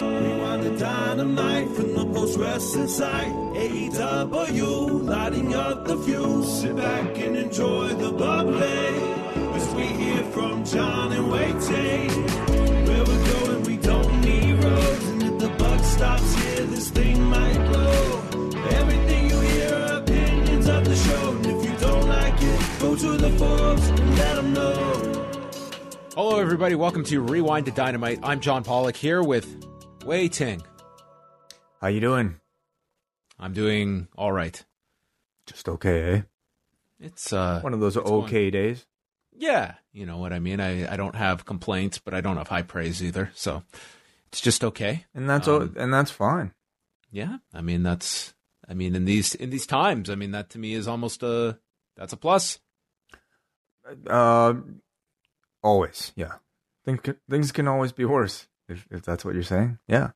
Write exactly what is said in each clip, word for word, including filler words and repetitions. Rewind the Dynamite from the Post Wrestling site. A E W, lighting up the fuse. Sit back and enjoy the bubbly as we hear from John and Waitay. Where we're going, we don't need roads, and if the buck stops here, this thing might blow. Everything you hear are opinions of the show, and if you don't like it, go to the forums and let them know. Hello, everybody. Welcome to Rewind the Dynamite. I'm John Pollock here with Wei Ting. How you doing? I'm doing all right. Just okay, eh? It's uh, one of those okay going. days. Yeah, you know what I mean. I, I don't have complaints, but I don't have high praise either. So it's just okay, and that's um, and that's fine. Yeah, I mean that's I mean in these in these times, I mean that to me is almost a that's a plus. Uh, always, yeah. Think things can always be worse if if that's what you're saying. Yeah.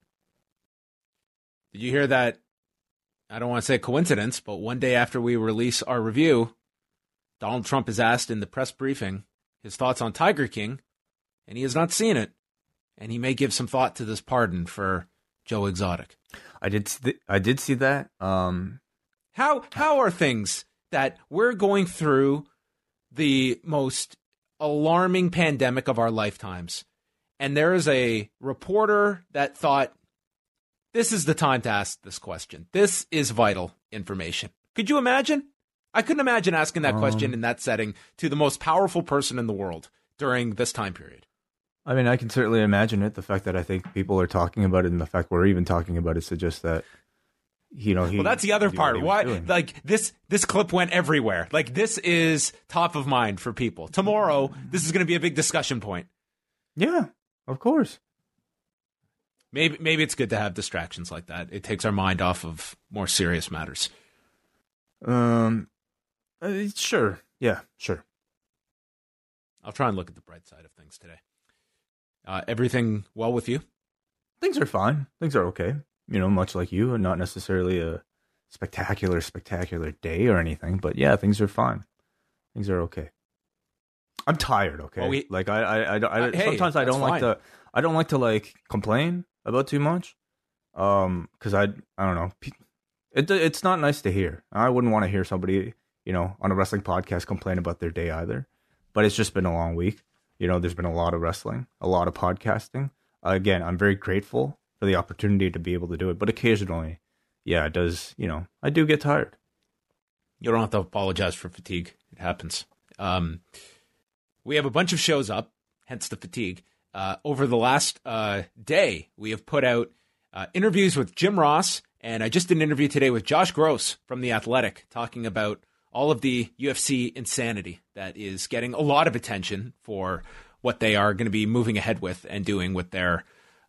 Did you hear that? I don't want to say coincidence, but one day after we release our review, Donald Trump is asked in the press briefing his thoughts on Tiger King, and he has not seen it, and he may give some thought to this pardon for Joe Exotic. I did, th- I did see that. Um, how how are things that we're going through the most alarming pandemic of our lifetimes, and there is a reporter that thought this is the time to ask this question. This is vital information. Could you imagine? I couldn't imagine asking that question um, in that setting to the most powerful person in the world during this time period. I mean, I can certainly imagine it. The fact that I think people are talking about it and the fact we're even talking about it suggests that, you know, he, well, that's the other part. Why, like this, this clip went everywhere. Like this is top of mind for people. Tomorrow, this is going to be a big discussion point. Yeah, of course. Maybe, maybe it's good to have distractions like that. It takes our mind off of more serious matters. Um. Uh, sure. Yeah, sure. I'll try and look at the bright side of things today. Uh, everything well with you? Things are fine. Things are okay. You know, much like you, and not necessarily a spectacular, spectacular day or anything. But yeah, things are fine. Things are okay. I'm tired. Okay. Well, we, like I, I, I, I uh, sometimes hey, I don't like fine. to. I don't like to like complain about too much. Um, because I, I don't know. It, it's not nice to hear. I wouldn't want to hear somebody, you know, on a wrestling podcast complain about their day either. But it's just been a long week. You know, there's been a lot of wrestling, a lot of podcasting. Uh, again, I'm very grateful for the opportunity to be able to do it. But occasionally, yeah, it does, you know, I do get tired. You don't have to apologize for fatigue. It happens. Um, we have a bunch of shows up, hence the fatigue. Uh, over the last uh, day, we have put out uh, interviews with Jim Ross. And I just did an interview today with Josh Gross from The Athletic talking about all of the U F C insanity that is getting a lot of attention for what they are going to be moving ahead with and doing with their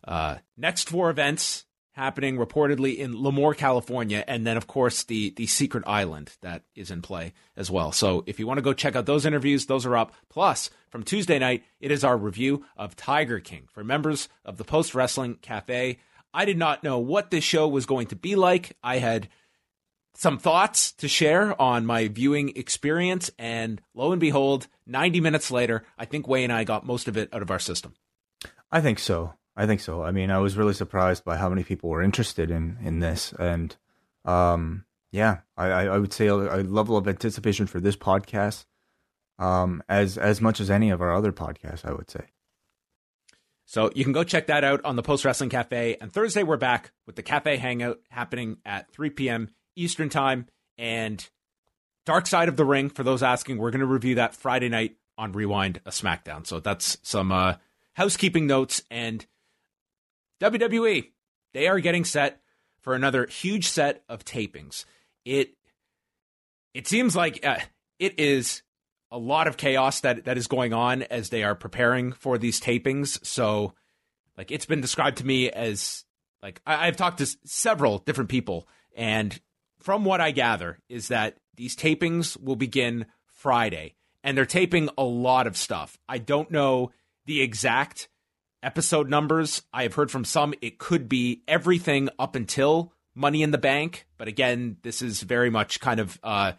uh, next four events happening reportedly in Lemoore, California. And then, of course, the the secret island that is in play as well. So if you want to go check out those interviews, those are up. Plus, from Tuesday night, it is our review of Tiger King for members of the Post Wrestling Cafe. I did not know what this show was going to be like. I had some thoughts to share on my viewing experience, and lo and behold, ninety minutes later, I think Way and I got most of it out of our system. I think so. I think so. I mean, I was really surprised by how many people were interested in, in this. And um, yeah, I, I would say a level of anticipation for this podcast um, as, as much as any of our other podcasts, I would say. So you can go check that out on the Post Wrestling Cafe. And Thursday, we're back with the Cafe Hangout happening at three p.m. Eastern Time. And Dark Side of the Ring, for those asking, we're going to review that Friday night on Rewind a SmackDown. So that's some uh, housekeeping notes, and W W E, they are getting set for another huge set of tapings. It it seems like uh, it is a lot of chaos that, that is going on as they are preparing for these tapings. So, like, it's been described to me as, like, I, I've talked to s- several different people, and from what I gather is that these tapings will begin Friday, and they're taping a lot of stuff. I don't know the exact episode numbers. I have heard from some it could be everything up until Money in the Bank, but again, this is very much kind of uh,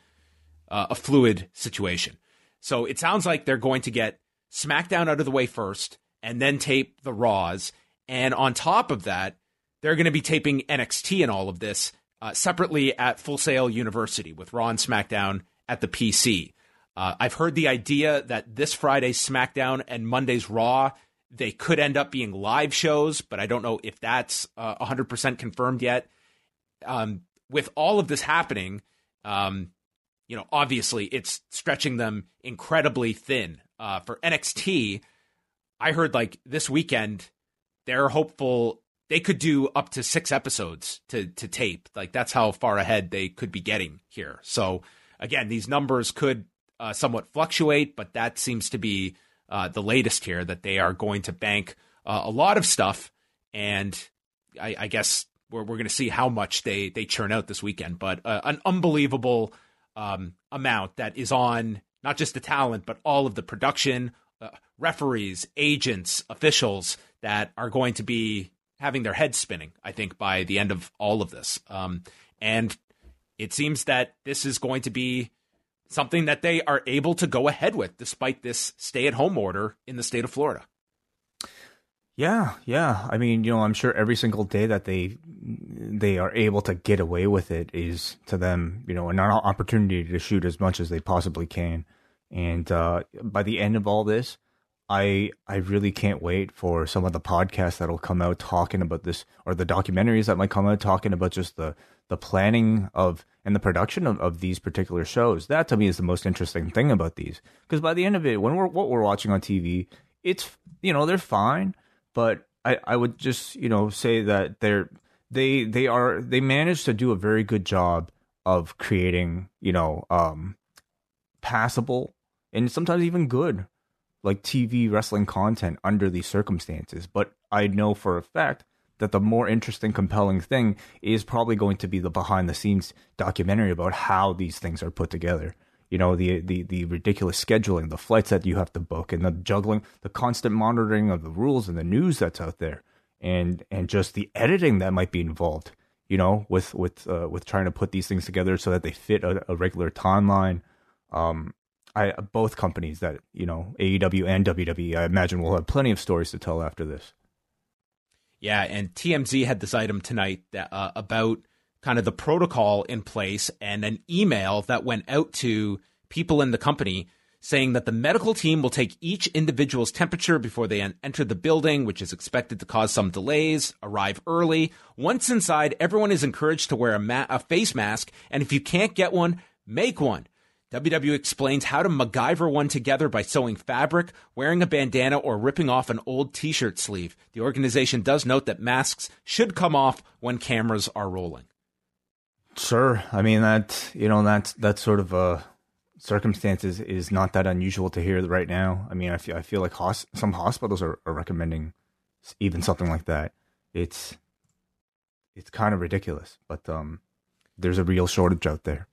uh, a fluid situation. So it sounds like they're going to get SmackDown out of the way first, and then tape the Raws, and on top of that, they're going to be taping N X T and all of this uh, separately at Full Sail University with Raw and SmackDown at the P C. Uh, I've heard the idea that this Friday's SmackDown and Monday's Raw, they could end up being live shows, but I don't know if that's uh, one hundred percent confirmed yet. Um, with all of this happening, um, you know, obviously it's stretching them incredibly thin. Uh, for N X T, I heard like this weekend, they're hopeful they could do up to six episodes to to tape. Like, that's how far ahead they could be getting here. So again, these numbers could uh, somewhat fluctuate, but that seems to be uh, the latest here, that they are going to bank uh, a lot of stuff. And I, I guess we're we're going to see how much they, they churn out this weekend, but uh, an unbelievable um, amount that is on not just the talent, but all of the production, uh, referees, agents, officials that are going to be having their heads spinning, I think, by the end of all of this. Um, and it seems that this is going to be something that they are able to go ahead with, despite this stay-at-home order in the state of Florida. Yeah, yeah. I mean, you know, I'm sure every single day that they they are able to get away with it is, to them, you know, an opportunity to shoot as much as they possibly can. And uh, by the end of all this, I I really can't wait for some of the podcasts that'll come out talking about this, or the documentaries that might come out talking about just the, the planning of and the production of, of these particular shows. That, to me, is the most interesting thing about these. Because by the end of it, when we're what we're watching on T V, it's, you know, they're fine, but I, I would just, you know, say that they're they they are they managed to do a very good job of creating, you know, um, passable and sometimes even good, like, T V wrestling content under these circumstances. But I know for a fact that the more interesting, compelling thing is probably going to be the behind the scenes documentary about how these things are put together. You know, the, the, the ridiculous scheduling, the flights that you have to book, and the juggling, the constant monitoring of the rules and the news that's out there, and, and just the editing that might be involved, you know, with, with, uh, with trying to put these things together so that they fit a, a regular timeline. Um, I, both companies that, you know, A E W and W W E, I imagine will have plenty of stories to tell after this. Yeah, and T M Z had this item tonight that, uh, about kind of the protocol in place, and an email that went out to people in the company saying that the medical team will take each individual's temperature before they en- enter the building, which is expected to cause some delays. Arrive early. Once inside, everyone is encouraged to wear a, ma- a face mask, and if you can't get one, make one. W W E explains how to MacGyver one together by sewing fabric, wearing a bandana, or ripping off an old t-shirt sleeve. The organization does note that masks should come off when cameras are rolling. Sure. I mean, that, you know, that's, that sort of uh, circumstances is not that unusual to hear right now. I mean, I feel, I feel like hos- some hospitals are, are recommending even something like that. It's, it's kind of ridiculous, but um, there's a real shortage out there.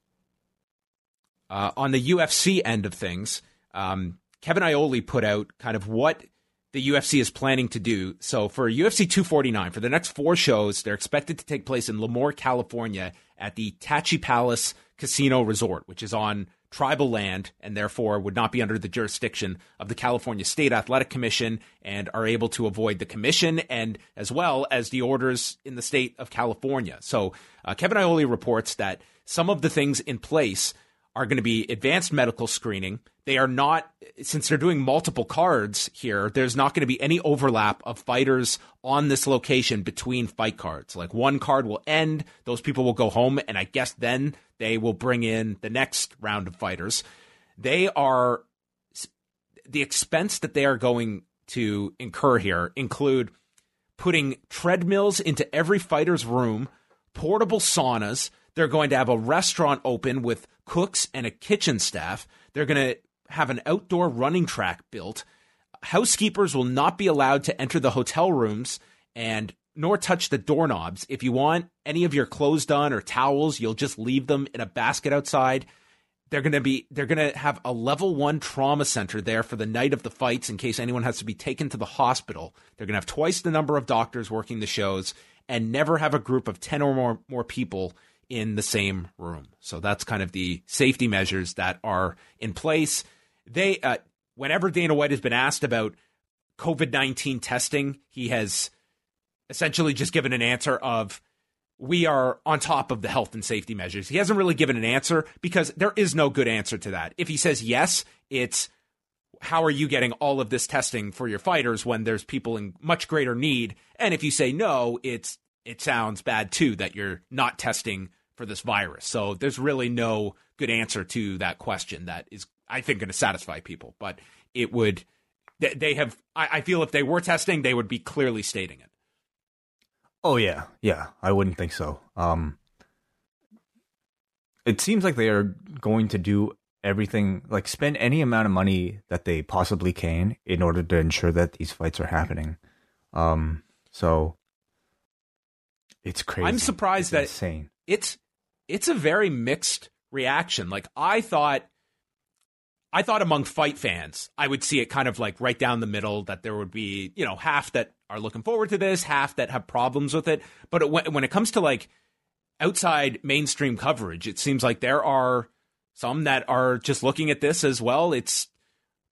Uh, on the U F C end of things, um, Kevin Ioli put out kind of what the U F C is planning to do. So for U F C two forty-nine, for the next four shows, they're expected to take place in Lemoore, California, at the Tachi Palace Casino Resort, which is on tribal land and therefore would not be under the jurisdiction of the California State Athletic Commission, and are able to avoid the commission and as well as the orders in the state of California. So uh, Kevin Ioli reports that some of the things in place are going to be advanced medical screening. They are not, since they're doing multiple cards here, there's not going to be any overlap of fighters on this location between fight cards. Like, one card will end, those people will go home, and I guess then they will bring in the next round of fighters. They are, the expense that they are going to incur here include putting treadmills into every fighter's room, portable saunas. They're going to have a restaurant open with cooks and a kitchen staff. They're going to have an outdoor running track built. Housekeepers will not be allowed to enter the hotel rooms and nor touch the doorknobs. If you want any of your clothes done or towels, you'll just leave them in a basket outside. They're going to be they're going to have a level one trauma center there for the night of the fights in case anyone has to be taken to the hospital. They're going to have twice the number of doctors working the shows and never have a group of ten or more, more people in the same room. So that's kind of the safety measures that are in place. They uh, whenever Dana White has been asked about COVID nineteen testing, he has essentially just given an answer of, we are on top of the health and safety measures. He hasn't really given an answer because there is no good answer to that. If he says yes, it's how are you getting all of this testing for your fighters when there's people in much greater need? And if you say no, it's it sounds bad too that you're not testing for this virus. So there's really no good answer to that question that is, I think, going to satisfy people. But it would, they have, I feel if they were testing, they would be clearly stating it. Oh, yeah. Yeah, I wouldn't think so. Um, it seems like they are going to do everything, like spend any amount of money that they possibly can in order to ensure that these fights are happening. Um, so it's crazy. I'm surprised it's that insane. it's it's a very mixed reaction. Like I thought I thought among fight fans, I would see it kind of like right down the middle that there would be, you know, half that are looking forward to this, half that have problems with it. But it, when it comes to like outside mainstream coverage, it seems like there are some that are just looking at this as well. It's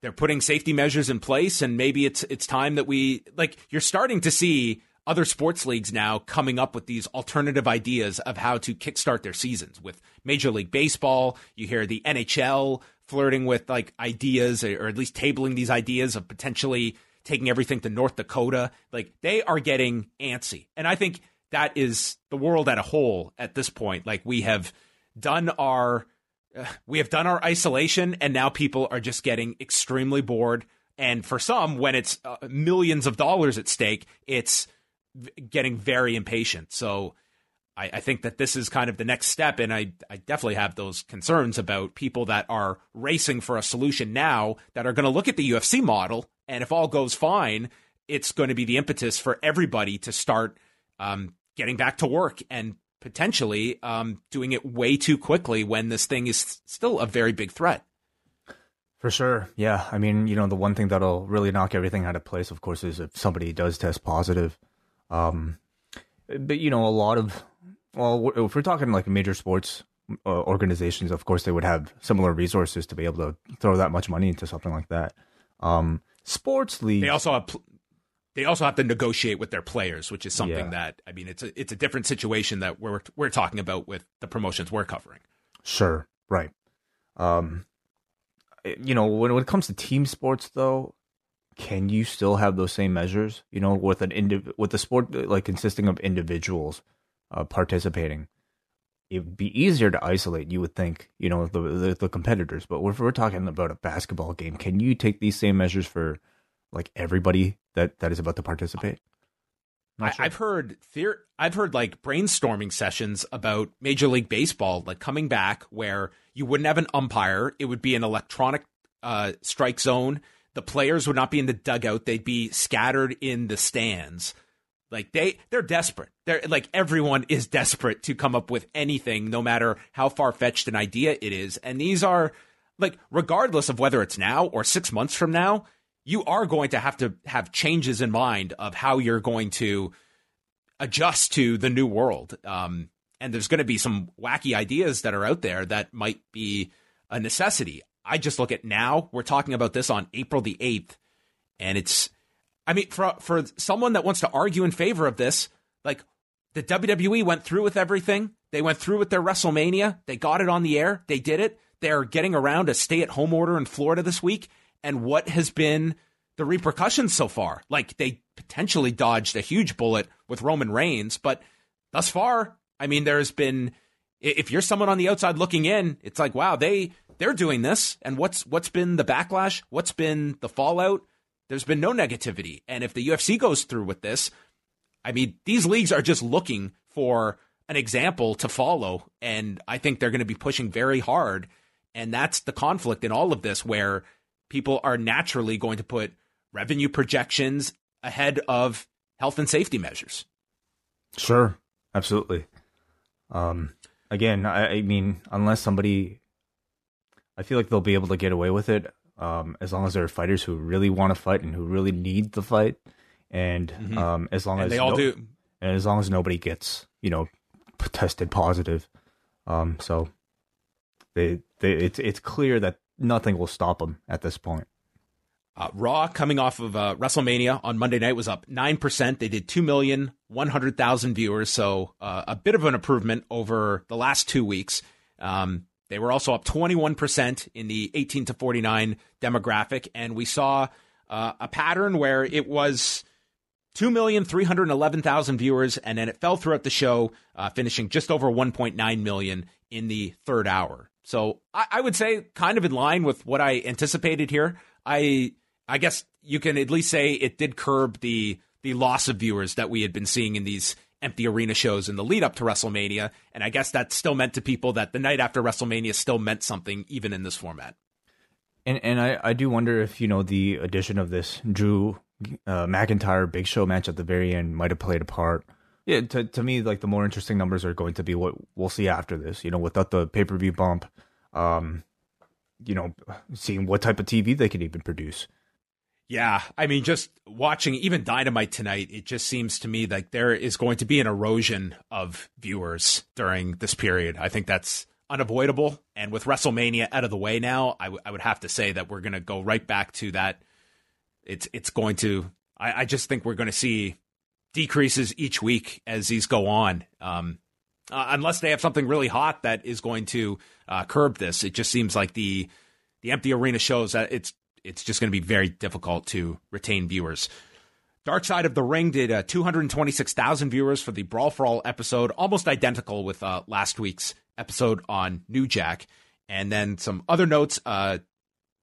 they're putting safety measures in place, and maybe it's it's time that we like you're starting to see other sports leagues now coming up with these alternative ideas of how to kickstart their seasons. With Major League Baseball, you hear the N H L flirting with like ideas, or at least tabling these ideas of potentially taking everything to North Dakota. Like they are getting antsy. And I think that is the world at a whole at this point. Like we have done our, uh, we have done our isolation, and now people are just getting extremely bored. And for some, when it's uh, millions of dollars at stake, it's v- getting very impatient. So I, I think that this is kind of the next step. And I, I definitely have those concerns about people that are racing for a solution now that are going to look at the U F C model. And if all goes fine, it's going to be the impetus for everybody to start um, getting back to work and potentially um, doing it way too quickly when this thing is still a very big threat. For sure. Yeah. I mean, you know, the one thing that'll really knock everything out of place, of course, is if somebody does test positive. Um, but, you know, a lot of, well, if we're talking like major sports uh, organizations, of course, they would have similar resources to be able to throw that much money into something like that. Um, sports league. They also have, they also have to negotiate with their players, which is something yeah. that, I mean, it's a, it's a different situation that we're, we're talking about with the promotions we're covering. Sure. Right. Um, you know, when, when it comes to team sports though, can you still have those same measures, you know, with an indiv with a sport like consisting of individuals uh, participating? It'd be easier to isolate, you would think, you know, the, the the competitors. But if we're talking about a basketball game, can you take these same measures for like everybody that, that is about to participate? I, sure. I've heard theor- I've heard like brainstorming sessions about Major League Baseball, like coming back where you wouldn't have an umpire. It would be an electronic uh, strike zone. The players would not be in the dugout. They'd be scattered in the stands. Like they, they're desperate. They're like everyone is desperate to come up with anything, no matter how far fetched an idea it is. And these are like, regardless of whether it's now or six months from now, you are going to have to have changes in mind of how you're going to adjust to the new world. Um, and there's going to be some wacky ideas that are out there that might be a necessity. I just look at now. We're talking about this on April the eighth, and it's. I mean, for for someone that wants to argue in favor of this, like the W W E went through with everything. They went through with their WrestleMania. They got it on the air. They did it. They're getting around a stay-at-home order in Florida this week. And what has been the repercussions so far? Like, they potentially dodged a huge bullet with Roman Reigns. But thus far, I mean, there's been... If you're someone on the outside looking in, it's like, wow, they, they're doing this. And what's what's been the backlash? What's been the fallout? There's been no negativity. And if the U F C goes through with this, I mean, these leagues are just looking for an example to follow. And I think they're going to be pushing very hard. And that's the conflict in all of this, where people are naturally going to put revenue projections ahead of health and safety measures. Sure. Absolutely. Um, again, I, I mean, unless somebody, I feel like they'll be able to get away with it. Um, as long as there are fighters who really want to fight and who really need the fight. And, mm-hmm. um, as long and as they all no, do, and as long as nobody gets, you know, tested positive. Um, so they, they, it's, it's clear that nothing will stop them at this point. Uh, Raw, coming off of uh, WrestleMania on Monday night, was up nine percent. They did two million one hundred thousand viewers, so uh, a bit of an improvement over the last two weeks. Um, they were also up twenty-one percent in the eighteen to forty-nine demographic, and we saw uh, a pattern where it was two million three hundred eleven thousand viewers, and then it fell throughout the show, uh, finishing just over one point nine million in the third hour. So I, I would say kind of in line with what I anticipated here. I... I guess you can at least say it did curb the the loss of viewers that we had been seeing in these empty arena shows in the lead up to WrestleMania. And I guess that still meant to people that the night after WrestleMania still meant something, even in this format. And and I, I do wonder if, you know, the addition of this Drew uh, McIntyre Big Show match at the very end might have played a part. Yeah, to to me, like, the more interesting numbers are going to be what we'll see after this, you know, without the pay-per-view bump, um, you know, seeing what type of T V they can even produce. Yeah, I mean, just watching even Dynamite tonight, it just seems to me like there is going to be an erosion of viewers during this period. I think that's unavoidable. And with WrestleMania out of the way now, I, w- I would have to say that we're going to go right back to that. It's it's going to, I, I just think we're going to see decreases each week as these go on. Um, uh, unless they have something really hot that is going to uh, curb this. It just seems like the the empty arena shows that it's, it's just going to be very difficult to retain viewers. Dark Side of the Ring did uh, two hundred twenty-six thousand viewers for the Brawl for All episode, almost identical with uh, last week's episode on New Jack. And then some other notes, uh,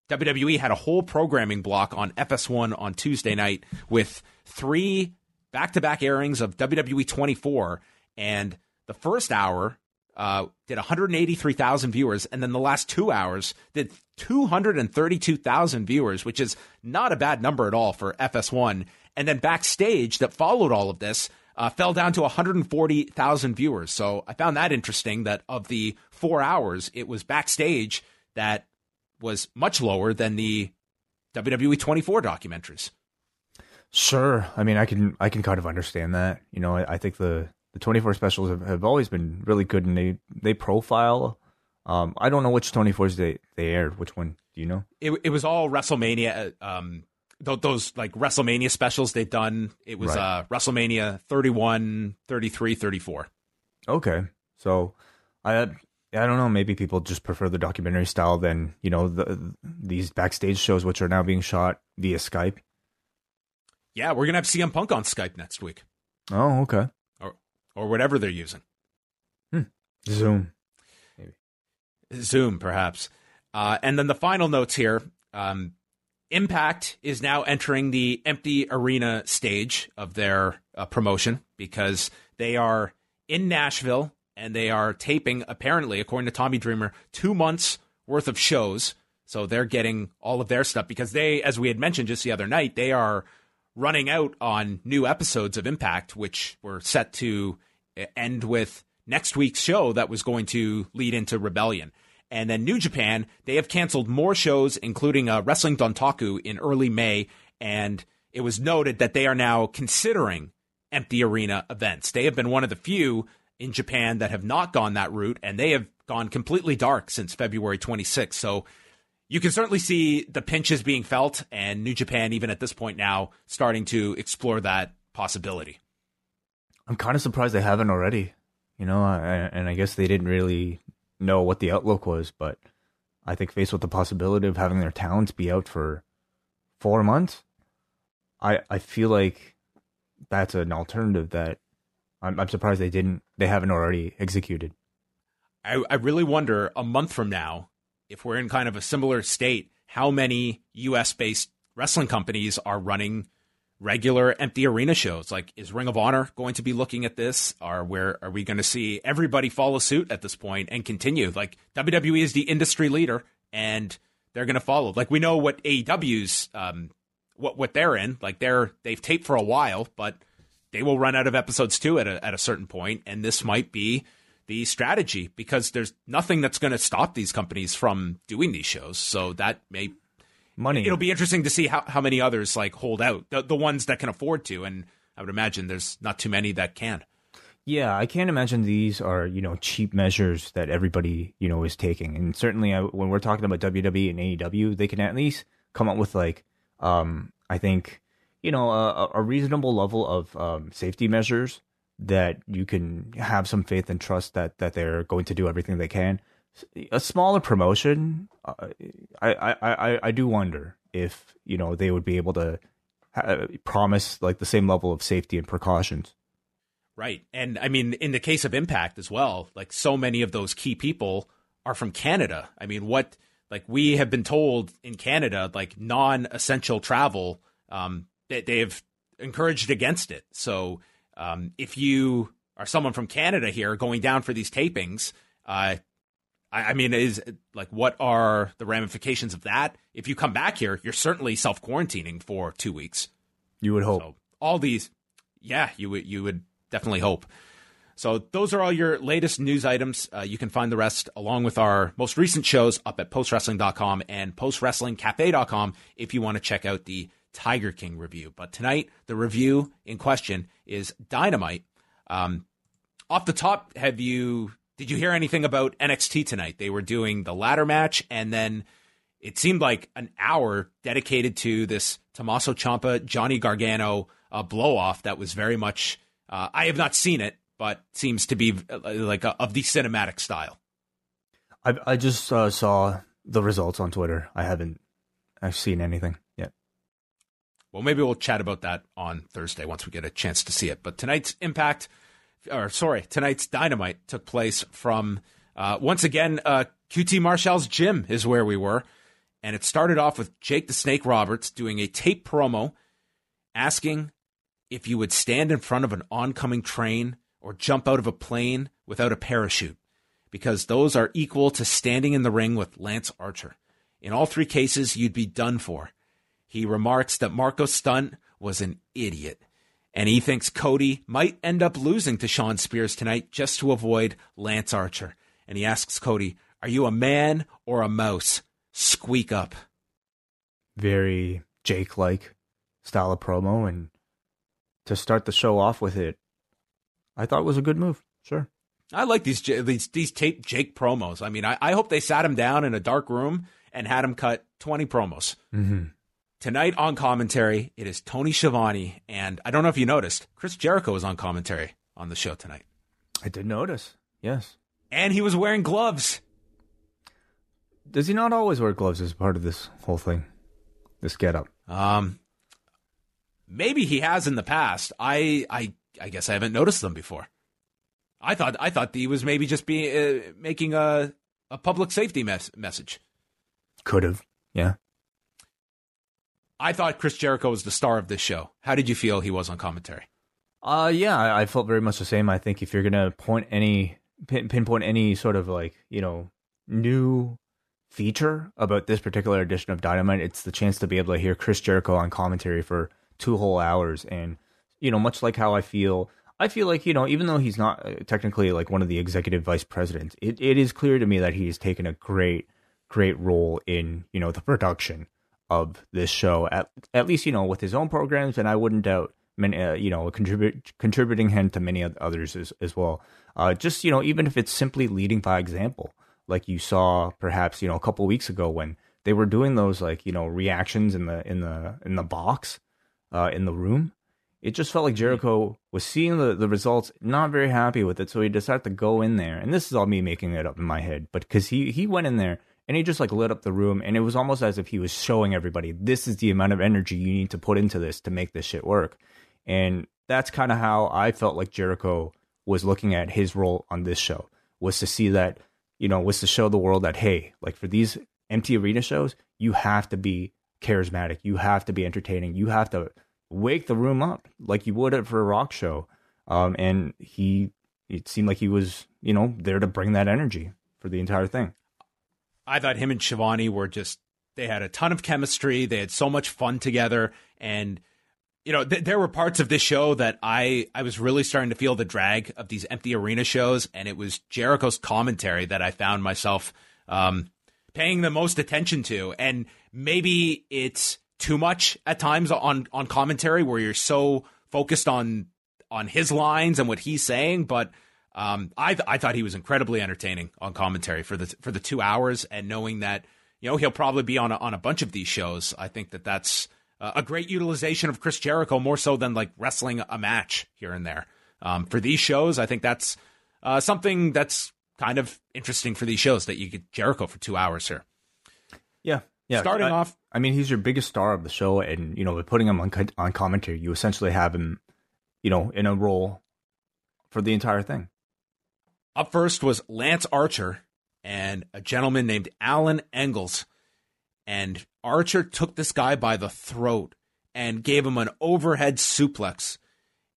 W W E had a whole programming block on F S one on Tuesday night with three back-to-back airings of W W E twenty-four. And the first hour Uh, did one hundred eighty-three thousand viewers, and then the last two hours did two hundred thirty-two thousand viewers, which is not a bad number at all for F S one. And then Backstage, that followed all of this, uh, fell down to one hundred forty thousand viewers. So I found that interesting that of the four hours, it was Backstage that was much lower than the W W E twenty-four documentaries. Sure. I mean, I can I can kind of understand that. You know, I, I think the The twenty-four specials have, have always been really good, and they, they profile. Um, I don't know which twenty-fours they, they aired. Which one? Do you know? It it was all WrestleMania. Um, th- those like WrestleMania specials they've done. It was right. uh, WrestleMania thirty-one, thirty-three, thirty-four. Okay. So I I don't know. Maybe people just prefer the documentary style than, you know, the, these backstage shows, which are now being shot via Skype. Yeah, we're going to have C M Punk on Skype next week. Oh, okay. Or whatever they're using. Hmm. Zoom. Maybe. Zoom, perhaps. Uh, and then the final notes here. Um, Impact is now entering the empty arena stage of their uh, promotion, because they are in Nashville and they are taping, apparently, according to Tommy Dreamer, two months worth of shows. So they're getting all of their stuff, because they, as we had mentioned just the other night, they are running out on new episodes of Impact, which were set to end with next week's show that was going to lead into Rebellion. And then New Japan, they have canceled more shows, including uh, Wrestling Dontaku in early May. And it was noted that they are now considering empty arena events. They have been one of the few in Japan that have not gone that route, and they have gone completely dark since February twenty-sixth. So you can certainly see the pinches being felt, and New Japan, even at this point now, starting to explore that possibility. I'm kind of surprised they haven't already, you know, and I guess they didn't really know what the outlook was, but I think faced with the possibility of having their talents be out for four months, I I feel like that's an alternative that I'm, I'm surprised they didn't, they haven't already executed. I, I really wonder a month from now, if we're in kind of a similar state, how many U S-based wrestling companies are running regular empty arena shows. Like, is Ring of Honor going to be looking at this? Or where are we going to see everybody follow suit at this point and continue? Like, W W E is the industry leader, and they're going to follow. Like, we know what A E W's um, what what they're in. Like, they're they've taped for a while, but they will run out of episodes too at a, at a certain point, and this might be the strategy, because there's nothing that's going to stop these companies from doing these shows. So that may money. It'll be interesting to see how, how many others like hold out, the, the ones that can afford to, and I would imagine there's not too many that can. Yeah, I can't imagine these are, you know, cheap measures that everybody, you know, is taking. And certainly I, when we're talking about W W E and A E W, they can at least come up with like, um, I think, you know, a, a reasonable level of um, safety measures that you can have some faith and trust that, that they're going to do everything they can. A smaller promotion, uh, I, I, I, I do wonder if, you know, they would be able to ha- promise like the same level of safety and precautions. Right. And I mean, in the case of Impact as well, like so many of those key people are from Canada. I mean, what, like we have been told in Canada, like non-essential travel, um, they, they've encouraged against it. So um, if you are someone from Canada here going down for these tapings, uh, I mean, is like, what are the ramifications of that? If you come back here, you're certainly self-quarantining for two weeks. You would hope. So all these, yeah, you would you would definitely hope. So those are all your latest news items. Uh, you can find the rest along with our most recent shows up at post wrestling dot com and post wrestling cafe dot com if you want to check out the Tiger King review. But tonight, the review in question is Dynamite. Um, off the top, have you... Did you hear anything about N X T tonight? They were doing the ladder match, and then it seemed like an hour dedicated to this Tommaso Ciampa, Johnny Gargano uh, blow-off that was very much, uh, I have not seen it, but seems to be like a, of the cinematic style. I, I just uh, saw the results on Twitter. I haven't I've seen anything yet. Well, maybe we'll chat about that on Thursday once we get a chance to see it. But tonight's Impact... Or sorry, tonight's Dynamite took place from, uh, once again, uh, Q T Marshall's gym is where we were. And it started off with Jake the Snake Roberts doing a tape promo asking if you would stand in front of an oncoming train or jump out of a plane without a parachute, because those are equal to standing in the ring with Lance Archer. In all three cases, you'd be done for. He remarks that Marco Stunt was an idiot. And he thinks Cody might end up losing to Sean Spears tonight just to avoid Lance Archer. And he asks Cody, are you a man or a mouse? Squeak up. Very Jake-like style of promo. And to start the show off with it, I thought it was a good move. Sure. I like these these, these tape Jake promos. I mean, I, I hope they sat him down in a dark room and had him cut twenty promos. Mm-hmm. Tonight on commentary, it is Tony Schiavone, and I don't know if you noticed, Chris Jericho is on commentary on the show tonight. I did notice, yes. And he was wearing gloves. Does he not always wear gloves as part of this whole thing, this getup? Um, maybe he has in the past. I, I, I guess I haven't noticed them before. I thought, I thought he was maybe just being uh, making a a public safety mes- message. Could have, yeah. I thought Chris Jericho was the star of this show. How did you feel he was on commentary? Uh, yeah, I, I felt very much the same. I think if you're going to point any, pin, pinpoint any sort of like, you know, new feature about this particular edition of Dynamite, it's the chance to be able to hear Chris Jericho on commentary for two whole hours. And, you know, much like how I feel, I feel like, you know, even though he's not technically like one of the executive vice presidents, it, it is clear to me that he's taken a great, great role in, you know, the production of this show, at at least, you know, with his own programs, and I wouldn't doubt, many, uh, you know, contribute, contributing him to many others as, as well. Uh, just, you know, even if it's simply leading by example, like you saw perhaps, you know, a couple weeks ago when they were doing those, like, you know, reactions in the in the in the box, uh, in the room. It just felt like Jericho was seeing the, the results, not very happy with it, so he decided to go in there. And this is all me making it up in my head, but because he, he went in there, and he just like lit up the room, and it was almost as if he was showing everybody, this is the amount of energy you need to put into this to make this shit work. And that's kind of how I felt like Jericho was looking at his role on this show, was to see that, you know, was to show the world that, hey, like for these empty arena shows, you have to be charismatic. You have to be entertaining. You have to wake the room up like you would for a rock show. Um, and he, it seemed like he was, you know, there to bring that energy for the entire thing. I thought him and Schiavone were just, they had a ton of chemistry. They had so much fun together. And, you know, th- there were parts of this show that I, I was really starting to feel the drag of these empty arena shows. And it was Jericho's commentary that I found myself um, paying the most attention to. And maybe it's too much at times on, on commentary where you're so focused on on his lines and what he's saying. But um, I, th- I thought he was incredibly entertaining on commentary for the, for the two hours. And knowing that, you know, he'll probably be on a, on a bunch of these shows, I think that that's uh, a great utilization of Chris Jericho, more so than like wrestling a match here and there. Um, for these shows, I think that's uh, something that's kind of interesting for these shows, that you get Jericho for two hours here. Yeah. Yeah. Starting I, off. I mean, he's your biggest star of the show, and, you know, putting him on, on commentary, you essentially have him, you know, in a role for the entire thing. Up first was Lance Archer and a gentleman named Alan Engels. And Archer took this guy by the throat and gave him an overhead suplex.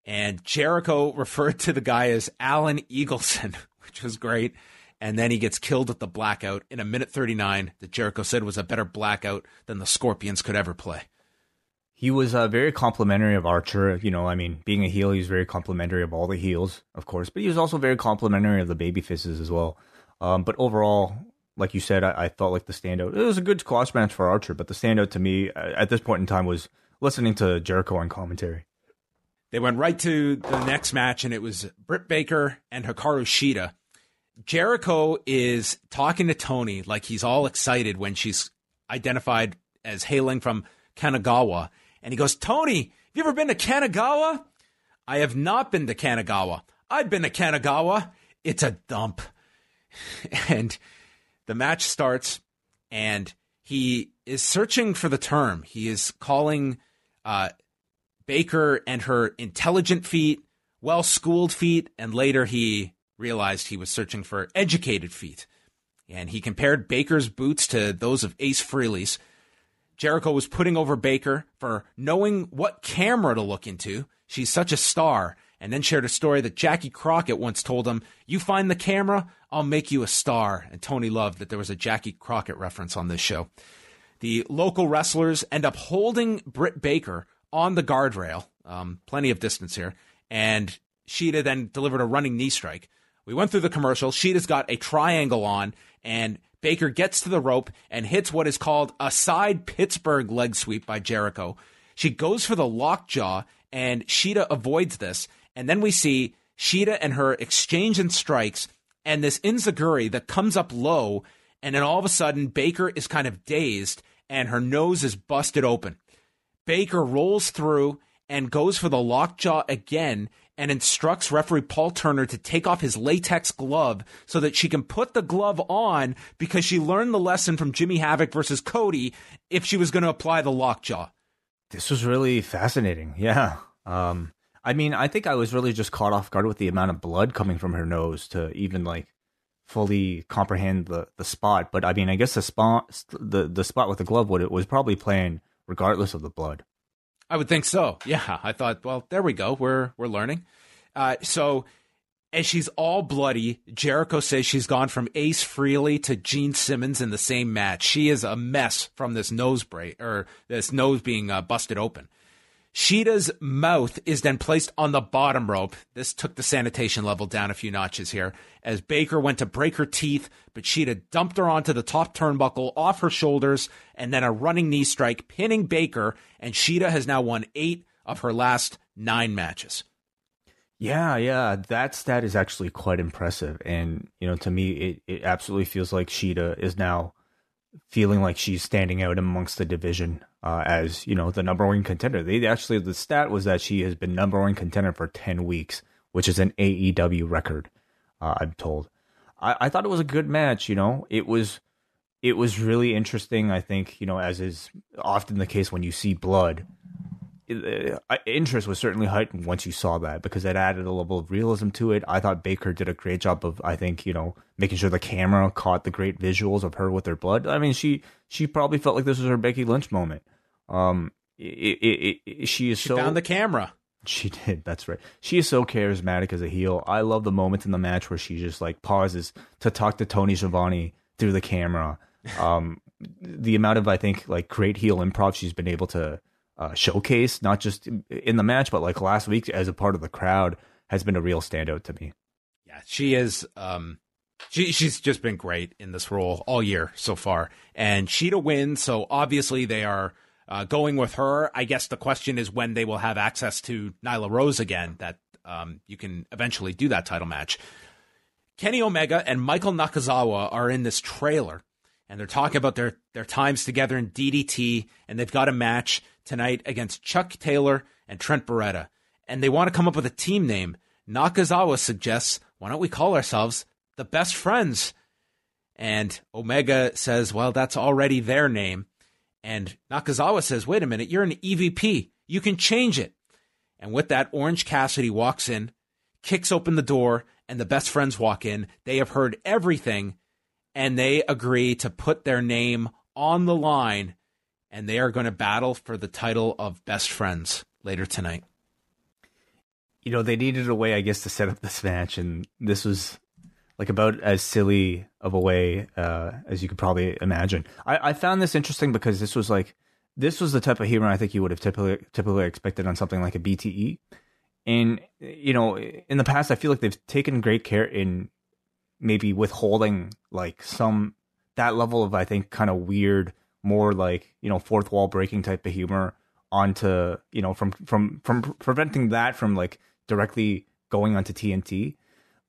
And Jericho referred to the guy as Alan Eagleson, which was great. And then he gets killed with the blackout in a minute thirty-nine that Jericho said was a better blackout than the Scorpions could ever play. He was uh, very complimentary of Archer. You know, I mean, being a heel, he was very complimentary of all the heels, of course. But he was also very complimentary of the baby faces as well. Um, but overall, like you said, I, I felt like the standout, it was a good squash match for Archer, but the standout to me at this point in time was listening to Jericho on commentary. They went right to the next match, and it was Britt Baker and Hikaru Shida. Jericho is talking to Tony like he's all excited when she's identified as hailing from Kanagawa. And he goes, "Tony, have you ever been to Kanagawa?" "I have not been to Kanagawa." "I've been to Kanagawa. It's a dump." And the match starts, and he is searching for the term. He is calling uh, Baker and her intelligent feet, well-schooled feet, and later he realized he was searching for educated feet. And he compared Baker's boots to those of Ace Frehley's. Jericho was putting over Baker for knowing what camera to look into. She's such a star. And then shared a story that Jackie Crockett once told him, "You find the camera, I'll make you a star." And Tony loved that there was a Jackie Crockett reference on this show. The local wrestlers end up holding Britt Baker on the guardrail. Um, plenty of distance here. And Shida then delivered a running knee strike. We went through the commercial. Shida's got a triangle on, and Baker gets to the rope and hits what is called a side Pittsburgh leg sweep by Jericho. She goes for the lockjaw, and Shida avoids this. And then we see Shida and her exchange and strikes and this enziguri that comes up low. And then all of a sudden, Baker is kind of dazed and her nose is busted open. Baker rolls through and goes for the lockjaw again and instructs referee Paul Turner to take off his latex glove so that she can put the glove on, because she learned the lesson from Jimmy Havoc versus Cody if she was going to apply the lockjaw. This was really fascinating. Yeah. Um, I mean, I think I was really just caught off guard with the amount of blood coming from her nose to even like fully comprehend the, the spot. But I mean, I guess the spot, the, the spot with the glove, what it was probably playing regardless of the blood. I would think so. Yeah. I thought, well, there we go. We're, we're learning. Uh, so as she's all bloody, Jericho says she's gone from Ace Frehley to Gene Simmons in the same match. She is a mess from this nose break, or this nose being uh, busted open. Shida's mouth is then placed on the bottom rope. This took the sanitation level down a few notches here, as Baker went to break her teeth, but Shida dumped her onto the top turnbuckle, off her shoulders, and then a running knee strike, pinning Baker, and Shida has now won eight of her last nine matches. Yeah, yeah, that stat is actually quite impressive, and, you know, to me, it, it absolutely feels like Shida is now feeling like she's standing out amongst the division uh, as, you know, the number one contender. They actually, the stat was that she has been number one contender for ten weeks, which is an A E W record, uh, I'm told. I, I thought it was a good match, you know. It was it was really interesting, I think, you know, as is often the case when you see blood. It, uh, interest was certainly heightened once you saw that, because it added a level of realism to it. I thought Baker did a great job of, I think, you know, making sure the camera caught the great visuals of her with her blood. I mean, she she probably felt like this was her Becky Lynch moment. Um, it, it, it, she is she so found the camera. She did. That's right. She is so charismatic as a heel. I love the moments in the match where she just like pauses to talk to Tony Schiavone through the camera. Um, the amount of, I think, like great heel improv she's been able to uh, showcase, not just in the match, but like last week as a part of the crowd, has been a real standout to me. Yeah, she is. Um, she she's just been great in this role all year so far, and Shida wins. So obviously they are. Uh, going with her, I guess the question is when they will have access to Nyla Rose again, that um, you can eventually do that title match. Kenny Omega and Michael Nakazawa are in this trailer, and they're talking about their, their times together in D D T, and they've got a match tonight against Chuck Taylor and Trent Beretta, and they want to come up with a team name. Nakazawa suggests, why don't we call ourselves the Best Friends? And Omega says, well, that's already their name. And Nakazawa says, wait a minute, you're an E V P. You can change it. And with that, Orange Cassidy walks in, kicks open the door, and the Best Friends walk in. They have heard everything, and they agree to put their name on the line, and they are going to battle for the title of Best Friends later tonight. You know, they needed a way, I guess, to set up this match, and this was... like about as silly of a way uh, as you could probably imagine. I, I found this interesting because this was like, this was the type of humor I think you would have typically typically expected on something like a B T E. And, you know, in the past, I feel like they've taken great care in maybe withholding like some, that level of, I think, kind of weird, more like, you know, fourth wall breaking type of humor onto, you know, from, from, from preventing that from like directly going onto T N T.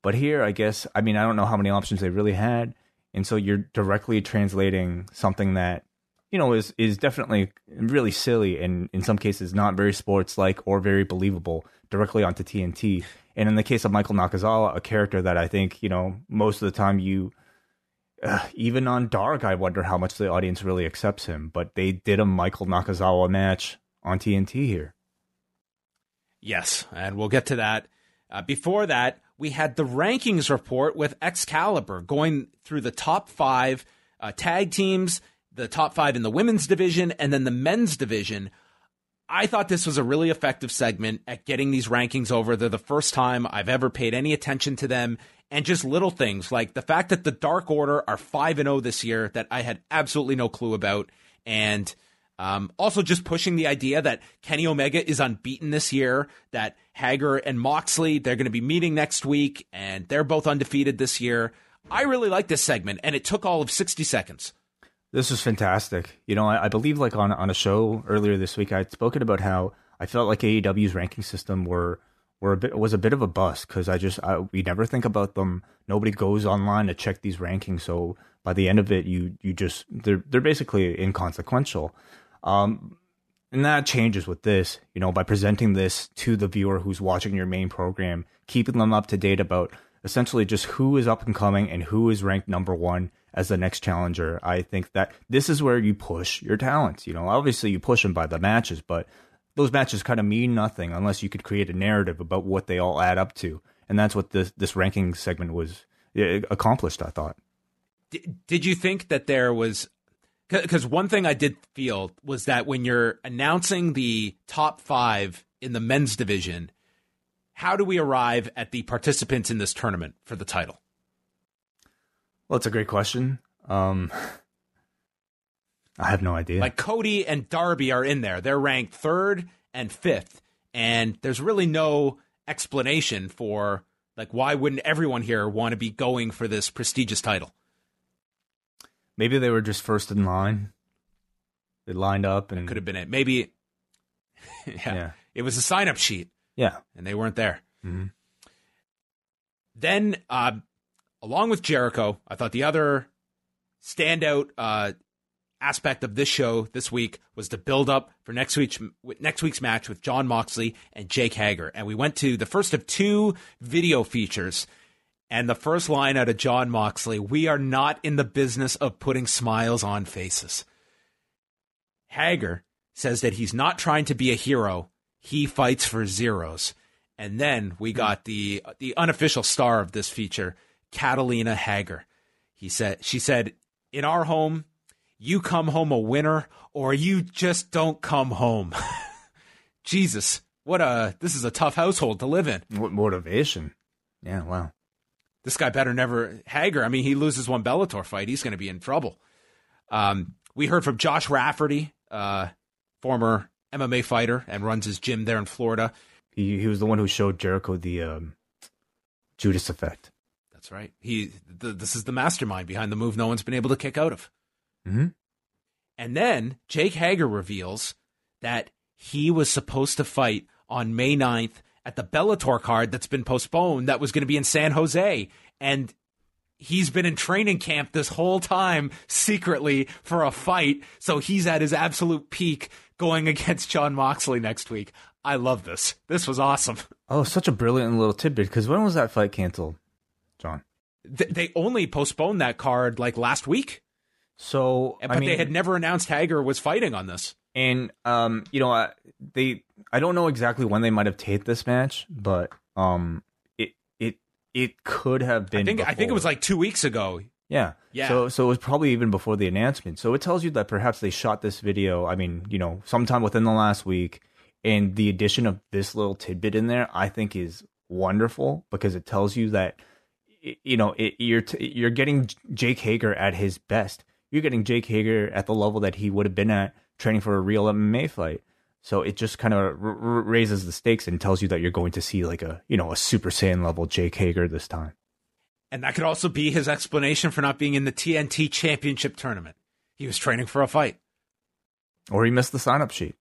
But here, I guess, I mean, I don't know how many options they really had. And so you're directly translating something that, you know, is is definitely really silly and in some cases not very sports-like or very believable directly onto T N T. And in the case of Michael Nakazawa, a character that I think, you know, most of the time you, uh, even on Dark, I wonder how much the audience really accepts him. But they did a Michael Nakazawa match on T N T here. Yes, and we'll get to that. Uh, before that, we had the rankings report with Excalibur going through the top five uh, tag teams, the top five in the women's division, and then the men's division. I thought this was a really effective segment at getting these rankings over. They're the first time I've ever paid any attention to them. And just little things like the fact that the Dark Order are five and oh this year that I had absolutely no clue about. And um, also just pushing the idea that Kenny Omega is unbeaten this year, that Hager and Moxley, they're going to be meeting next week, and they're both undefeated this year. I really like this segment, and it took all of sixty seconds. This was fantastic. You know, I, I believe like on, on a show earlier this week, I had spoken about how I felt like A E W's ranking system were were a bit was a bit of a bust because I just I, we never think about them. Nobody goes online to check these rankings, so by the end of it, you you just they're they're basically inconsequential. Um, And that changes with this, you know, by presenting this to the viewer who's watching your main program, keeping them up to date about essentially just who is up and coming and who is ranked number one as the next challenger. I think that this is where you push your talents. You know, obviously you push them by the matches, but those matches kind of mean nothing unless you could create a narrative about what they all add up to. And that's what this, this ranking segment was accomplished, I thought. Did you think that there was... Because one thing I did feel was that when you're announcing the top five in the men's division, how do we arrive at the participants in this tournament for the title? Well, it's a great question. Um, I have no idea. Like Cody and Darby are in there. They're ranked third and fifth. And there's really no explanation for like why wouldn't everyone here want to be going for this prestigious title? Maybe they were just first in line. They lined up, and that could have been it. Maybe, yeah. yeah, it was a sign-up sheet. Yeah, and they weren't there. Mm-hmm. Then, uh, along with Jericho, I thought the other standout uh, aspect of this show this week was the build-up for next week's next week's match with Jon Moxley and Jake Hager, and we went to the first of two video features. And the first line out of Jon Moxley, we are not in the business of putting smiles on faces. Hager says that he's not trying to be a hero. He fights for zeros. And then we got the the unofficial star of this feature, Catalina Hager. He said, she said, in our home, you come home a winner or you just don't come home. Jesus, what a, this is a tough household to live in. What motivation? Yeah, wow. This guy better never, Hager, I mean, he loses one Bellator fight, he's going to be in trouble. Um, we heard from Josh Rafferty, uh, former M M A fighter and runs his gym there in Florida. He, he was the one who showed Jericho the um, Judas effect. That's right. He the, this is the mastermind behind the move no one's been able to kick out of. Mm-hmm. And then Jake Hager reveals that he was supposed to fight on May ninth at the Bellator card that's been postponed that was going to be in San Jose. And he's been in training camp this whole time secretly for a fight. So he's at his absolute peak going against Jon Moxley next week. I love this. This was awesome. Oh, such a brilliant little tidbit. Because when was that fight canceled, John? Th- they only postponed that card like last week. So, but I mean, they had never announced Hager was fighting on this. And, um, you know, I, they, I don't know exactly when they might have taped this match, but um, it it it could have been. I think, I think it was like two weeks ago. Yeah. Yeah. So, so it was probably even before the announcement. So it tells you that perhaps they shot this video, I mean, you know, sometime within the last week. And the addition of this little tidbit in there, I think, is wonderful because it tells you that, you know, it, you're t- you're getting Jake Hager at his best. You're getting Jake Hager at the level that he would have been at training for a real M M A fight. So it just kind of r- r- raises the stakes and tells you that you're going to see like a, you know, a Super Saiyan level Jake Hager this time. And that could also be his explanation for not being in the T N T Championship tournament. He was training for a fight. Or he missed the sign-up sheet.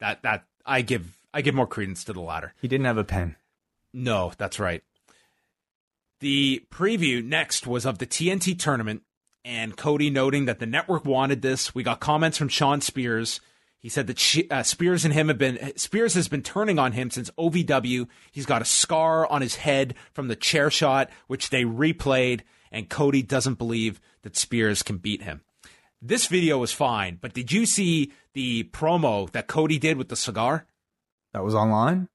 That that I give I give more credence to the latter. He didn't have a pen. No, that's right. The preview next was of the T N T tournament. And Cody noting that the network wanted this. We got comments from Sean Spears. He said that she, uh, Spears and him have been Spears has been turning on him since O V W. He's got a scar on his head from the chair shot, which they replayed. And Cody doesn't believe that Spears can beat him. This video was fine, but did you see the promo that Cody did with the cigar? That was online?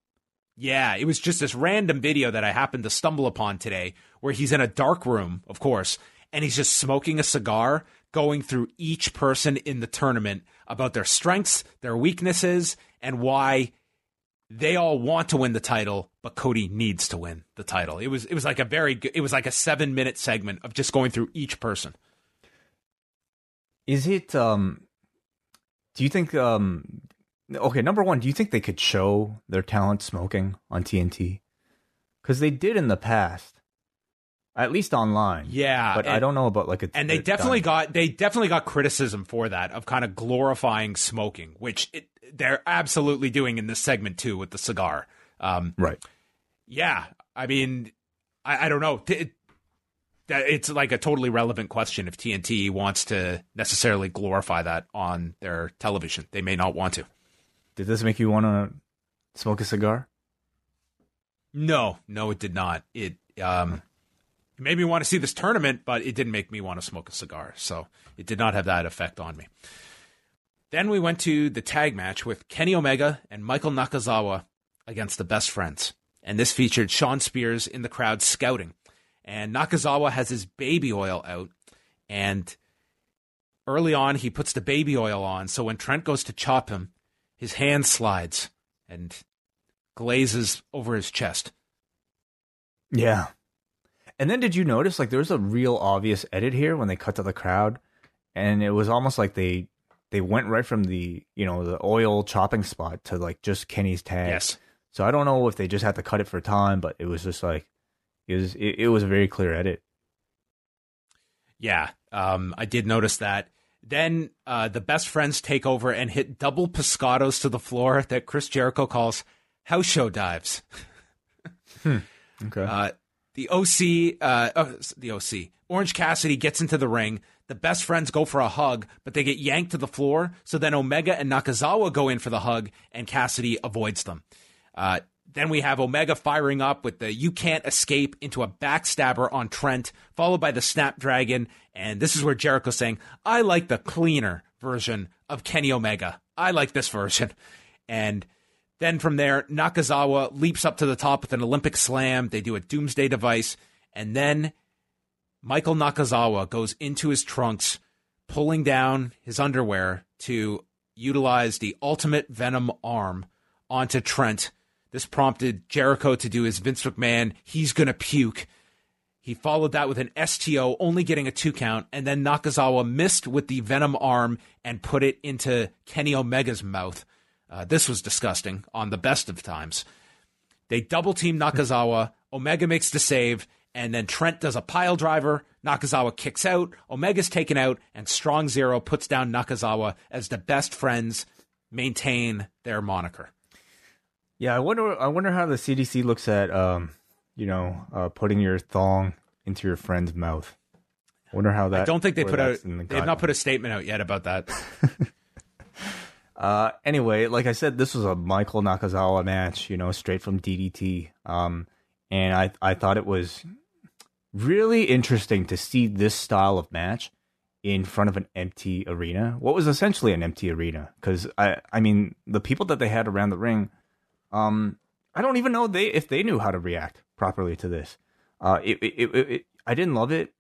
Yeah, it was just this random video that I happened to stumble upon today, where he's in a dark room, of course. And he's just smoking a cigar, going through each person in the tournament about their strengths, their weaknesses, and why they all want to win the title, but Cody needs to win the title. It was it was like a very good, it was like a seven minute segment of just going through each person. Is it? Um, do you think? Um, okay, number one, do you think they could show their talent smoking on T N T? Because they did in the past. At least online. Yeah. But and, I don't know about like a... And they definitely done. got they definitely got criticism for that, of kind of glorifying smoking, which it, they're absolutely doing in this segment too with the cigar. Um, right. Yeah. I mean, I, I don't know. It, it's like a totally relevant question if T N T wants to necessarily glorify that on their television. They may not want to. Did this make you want to smoke a cigar? No. No, it did not. It... Um, It made me want to see this tournament, but it didn't make me want to smoke a cigar. So it did not have that effect on me. Then we went to the tag match with Kenny Omega and Michael Nakazawa against the Best Friends. And this featured Sean Spears in the crowd scouting. And Nakazawa has his baby oil out. And early on, he puts the baby oil on. So when Trent goes to chop him, his hand slides and glazes over his chest. Yeah. And then did you notice, like, there was a real obvious edit here when they cut to the crowd, and it was almost like they they went right from the, you know, the oil chopping spot to, like, just Kenny's tag. Yes. So I don't know if they just had to cut it for time, but it was just, like, it was, it, it was a very clear edit. Yeah, um, I did notice that. Then uh, the Best Friends take over and hit double pescados to the floor that Chris Jericho calls house show dives. hmm. Okay. Uh, The O C, uh, oh, the O C, Orange Cassidy gets into the ring. The Best Friends go for a hug, but they get yanked to the floor. So then Omega and Nakazawa go in for the hug, and Cassidy avoids them. Uh, then we have Omega firing up with the "You Can't Escape" into a backstabber on Trent, followed by the Snapdragon. And this is where Jericho's saying, "I like the cleaner version of Kenny Omega. I like this version." And then from there, Nakazawa leaps up to the top with an Olympic slam. They do a doomsday device. And then Michael Nakazawa goes into his trunks, pulling down his underwear to utilize the ultimate Venom arm onto Trent. This prompted Jericho to do his Vince McMahon, he's going to puke. He followed that with an S T O, only getting a two count, and then Nakazawa missed with the Venom arm and put it into Kenny Omega's mouth. Uh, this was disgusting on the best of times. They double team Nakazawa, Omega makes the save, and then Trent does a pile driver, Nakazawa kicks out, Omega's taken out, and Strong Zero puts down Nakazawa as the best friends maintain their moniker. Yeah, I wonder I wonder how the C D C looks at, um, you know, uh, putting your thong into your friend's mouth. I wonder how that... I don't think they put out... The they have not put a statement out yet about that. uh, anyway, like I said, this was a Michael Nakazawa match, you know, straight from D D T. Um, and I, I thought it was really interesting to see this style of match in front of an empty arena. What was essentially an empty arena. Because, I, I mean, the people that they had around the ring... Um, I don't even know they if they knew how to react properly to this. Uh, it it, it, it I didn't love it.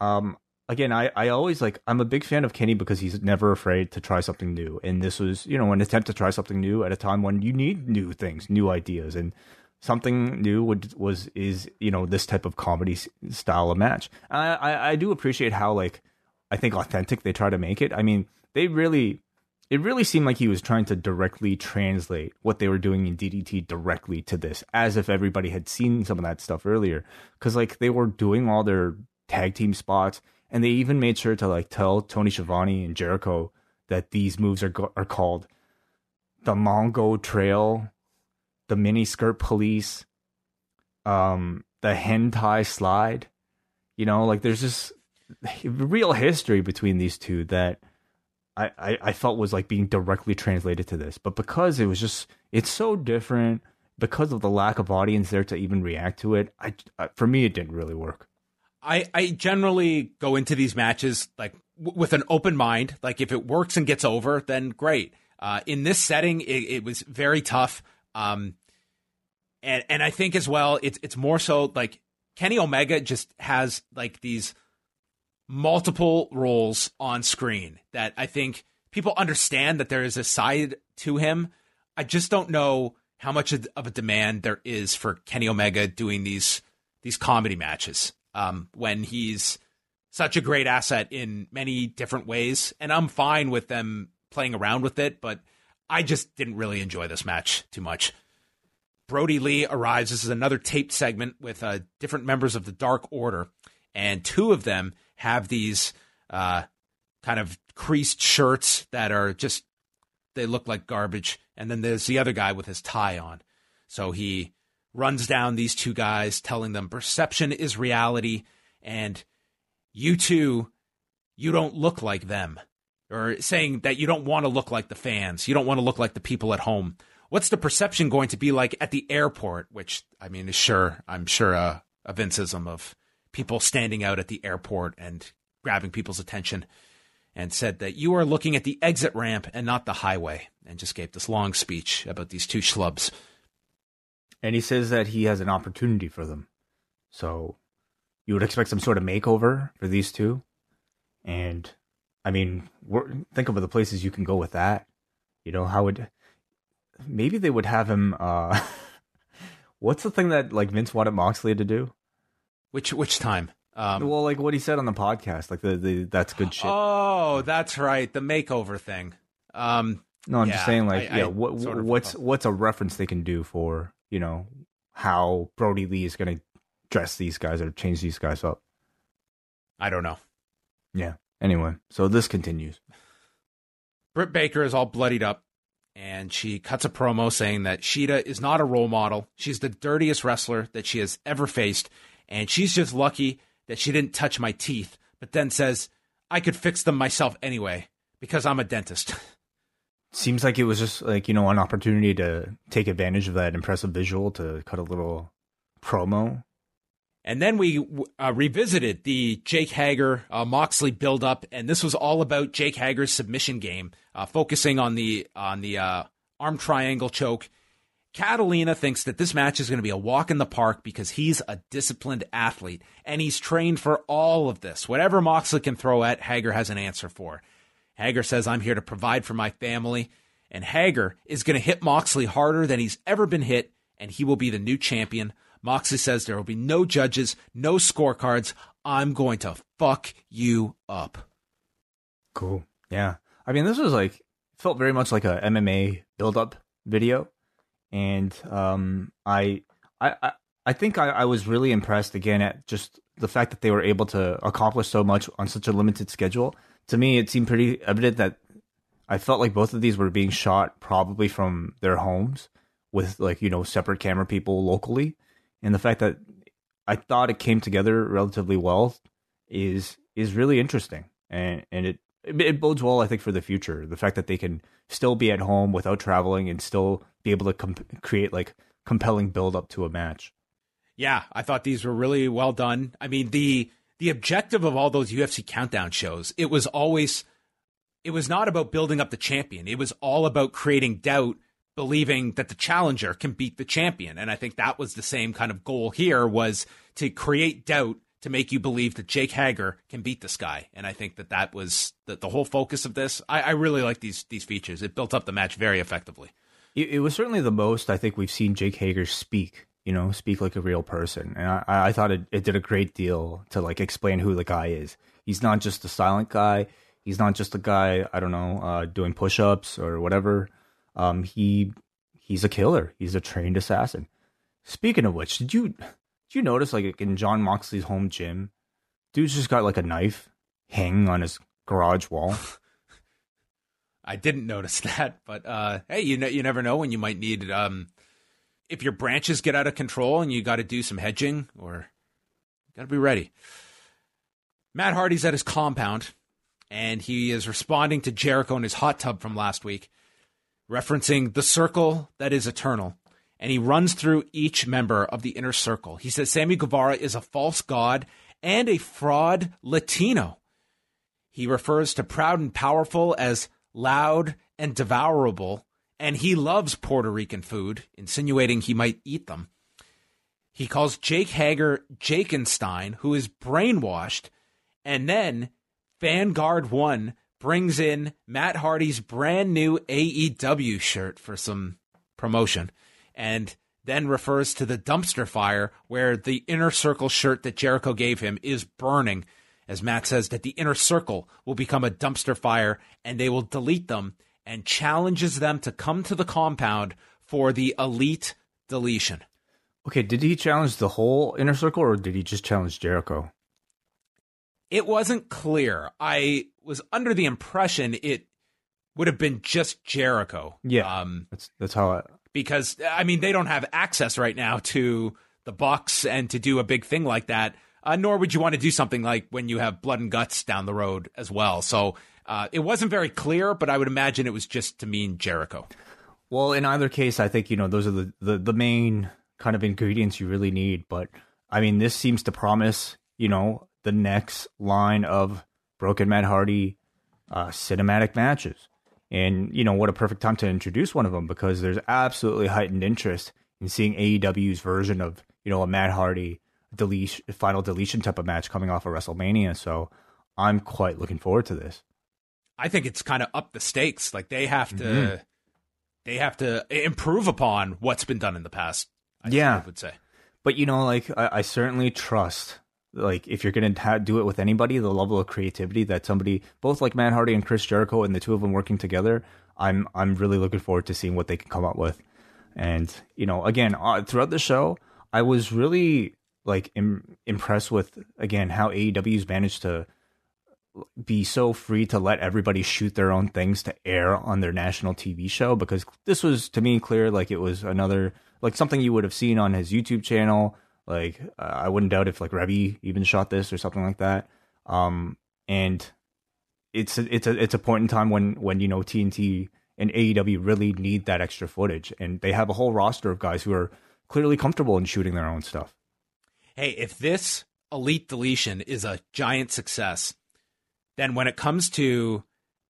Um, again, I, I always like I'm a big fan of Kenny because he's never afraid to try something new, and this was you know an attempt to try something new at a time when you need new things, new ideas, and something new would was is you know this type of comedy style of match. I, I I do appreciate how like I think authentic they try to make it. I mean, they really. It really seemed like he was trying to directly translate what they were doing in D D T directly to this, as if everybody had seen some of that stuff earlier. Because, like, they were doing all their tag team spots, and they even made sure to, like, tell Tony Schiavone and Jericho that these moves are go- are called the Mongo Trail, the Miniskirt Police, um, the Hentai Slide. You know, like, there's just real history between these two that... I, I felt was like being directly translated to this, but because it was just, it's so different because of the lack of audience there to even react to it. I, I for me, it didn't really work. I, I generally go into these matches like w- with an open mind. Like if it works and gets over, then great. Uh, in this setting, it, it was very tough. Um, and, and I think as well, it's, it's more so like Kenny Omega just has like these multiple roles on screen that I think people understand that there is a side to him. I just don't know how much of a demand there is for Kenny Omega doing these these comedy matches um, when he's such a great asset in many different ways. And I'm fine with them playing around with it, but I just didn't really enjoy this match too much. Brody Lee arrives. This is another taped segment with uh, different members of the Dark Order, and two of them have these uh, kind of creased shirts that are just, they look like garbage. And then there's the other guy with his tie on. So he runs down these two guys, telling them perception is reality. And you two, you don't look like them. Or saying that you don't want to look like the fans. You don't want to look like the people at home. What's the perception going to be like at the airport? Which, I mean, is sure, I'm sure uh, a Vinceism of people standing out at the airport and grabbing people's attention, and said that you are looking at the exit ramp and not the highway, and just gave this long speech about these two schlubs. And he says that he has an opportunity for them. So you would expect some sort of makeover for these two. And I mean, we're, think of the places you can go with that. You know, how would, maybe they would have him, uh, what's the thing that like Vince wanted Moxley to do? Which which time? Um, well, like what he said on the podcast, like the, the that's good shit. Oh, that's right, the makeover thing. Um, no, I'm yeah, just saying, like, I, yeah, I, what sort of what's recall. what's a reference they can do for you know how Brody Lee is going to dress these guys or change these guys up? I don't know. Yeah. Anyway, so this continues. Britt Baker is all bloodied up, and she cuts a promo saying that Shida is not a role model. She's the dirtiest wrestler that she has ever faced. And she's just lucky that she didn't touch my teeth, but then says, I could fix them myself anyway, because I'm a dentist. Seems like it was just like, you know, an opportunity to take advantage of that impressive visual to cut a little promo. And then we uh, revisited the Jake Hager, uh, Moxley buildup, and this was all about Jake Hager's submission game, uh, focusing on the on the uh, arm triangle choke. Catalina thinks that this match is going to be a walk in the park because he's a disciplined athlete and he's trained for all of this. Whatever Moxley can throw at, Hager has an answer for. Hager says, I'm here to provide for my family. And Hager is going to hit Moxley harder than he's ever been hit, and he will be the new champion. Moxley says there will be no judges, no scorecards. I'm going to fuck you up. Cool. Yeah. I mean, this was like, felt very much like a M M A build-up video. And um, I, I, I think I, I was really impressed again at just the fact that they were able to accomplish so much on such a limited schedule. To me, it seemed pretty evident that I felt like both of these were being shot probably from their homes with, like, you know, separate camera people locally. And the fact that I thought it came together relatively well is is really interesting. And and it, it bodes well, I think, for the future. The fact that they can still be at home without traveling and still be able to comp- create like compelling build up to a match. Yeah, I thought these were really well done. I mean, the the objective of all those U F C countdown shows, it was always, it was not about building up the champion. It was all about creating doubt, believing that the challenger can beat the champion. And I think that was the same kind of goal here, was to create doubt, to make you believe that Jake Hager can beat this guy. And I think that that was the, the whole focus of this. I, I really like these these features. It built up the match very effectively. It, it was certainly the most I think we've seen Jake Hager speak, you know, speak like a real person. And I, I thought it, it did a great deal to like explain who the guy is. He's not just a silent guy. He's not just a guy, I don't know, uh, doing push-ups or whatever. Um, he he's a killer. He's a trained assassin. Speaking of which, did you... you notice, like, in John Moxley's home gym, dude's just got like a knife hanging on his garage wall? I didn't notice that, but uh hey, you know, you never know when you might need um if your branches get out of control and you got to do some hedging, or you got to be ready. Matt Hardy's at his compound and he is responding to Jericho in his hot tub from last week, referencing the circle that is eternal. And he runs through each member of the inner circle. He says Sammy Guevara is a false god and a fraud Latino. He refers to Proud and Powerful as loud and devourable, and he loves Puerto Rican food, insinuating he might eat them. He calls Jake Hager Jakenstein, who is brainwashed, and then Vanguard One brings in Matt Hardy's brand new A E W shirt for some promotion, and then refers to the dumpster fire where the inner circle shirt that Jericho gave him is burning, as Matt says that the inner circle will become a dumpster fire and they will delete them, and challenges them to come to the compound for the elite deletion. Okay, did he challenge the whole inner circle or did he just challenge Jericho? It wasn't clear. I was under the impression it would have been just Jericho. Yeah, um, that's, that's how I... Because, I mean, they don't have access right now to the Bucks and to do a big thing like that, uh, nor would you want to do something like when you have Blood and Guts down the road as well. So uh, it wasn't very clear, but I would imagine it was just to mean Jericho. Well, in either case, I think, you know, those are the, the, the main kind of ingredients you really need. But, I mean, this seems to promise, you know, the next line of Broken Matt Hardy uh, cinematic matches. And, you know, what a perfect time to introduce one of them, because there's absolutely heightened interest in seeing A E W's version of, you know, a Matt Hardy deletion, final deletion type of match coming off of WrestleMania. So I'm quite looking forward to this. I think it's kind of up the stakes. Like they have to, mm-hmm. they have to improve upon what's been done in the past. I yeah. I would say. But, you know, like I, I certainly trust, like, if you're going to do it with anybody, the level of creativity that somebody, both like Matt Hardy and Chris Jericho and the two of them working together, I'm I'm really looking forward to seeing what they can come up with. And, you know, again, uh, throughout the show, I was really, like, im- impressed with, again, how A E W's managed to be so free to let everybody shoot their own things to air on their national T V show, because this was, to me, clear, like, it was another, like, something you would have seen on his YouTube channel. Like, uh, I wouldn't doubt if, like, Rebby even shot this or something like that. Um, and it's a, it's a it's a point in time when, when, you know, T N T and A E W really need that extra footage. And they have a whole roster of guys who are clearly comfortable in shooting their own stuff. Hey, if this elite deletion is a giant success, then when it comes to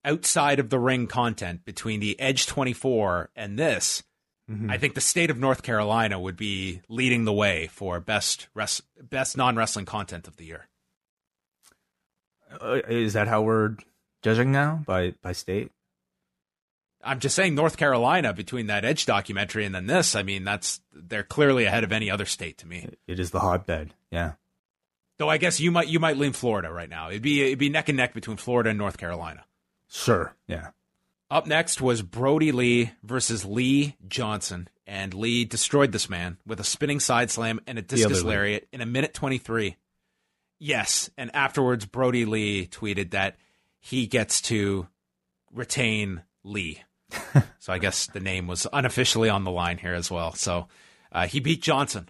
outside of the ring content between the Edge twenty-four and this, Mm-hmm. I think the state of North Carolina would be leading the way for best res- best non-wrestling content of the year. Uh, is that how we're judging now, by by state? I'm just saying North Carolina, between that Edge documentary and then this, I mean, that's they're clearly ahead of any other state to me. It is the hotbed, yeah. Though I guess you might you might lean Florida right now. It'd be it'd be neck and neck between Florida and North Carolina. Sure, yeah. Up next was Brody Lee versus Lee Johnson, and Lee destroyed this man with a spinning side slam and a discus lariat in a minute twenty-three. Yes, and afterwards Brody Lee tweeted that he gets to retain Lee. So I guess the name was unofficially on the line here as well. So uh, he beat Johnson.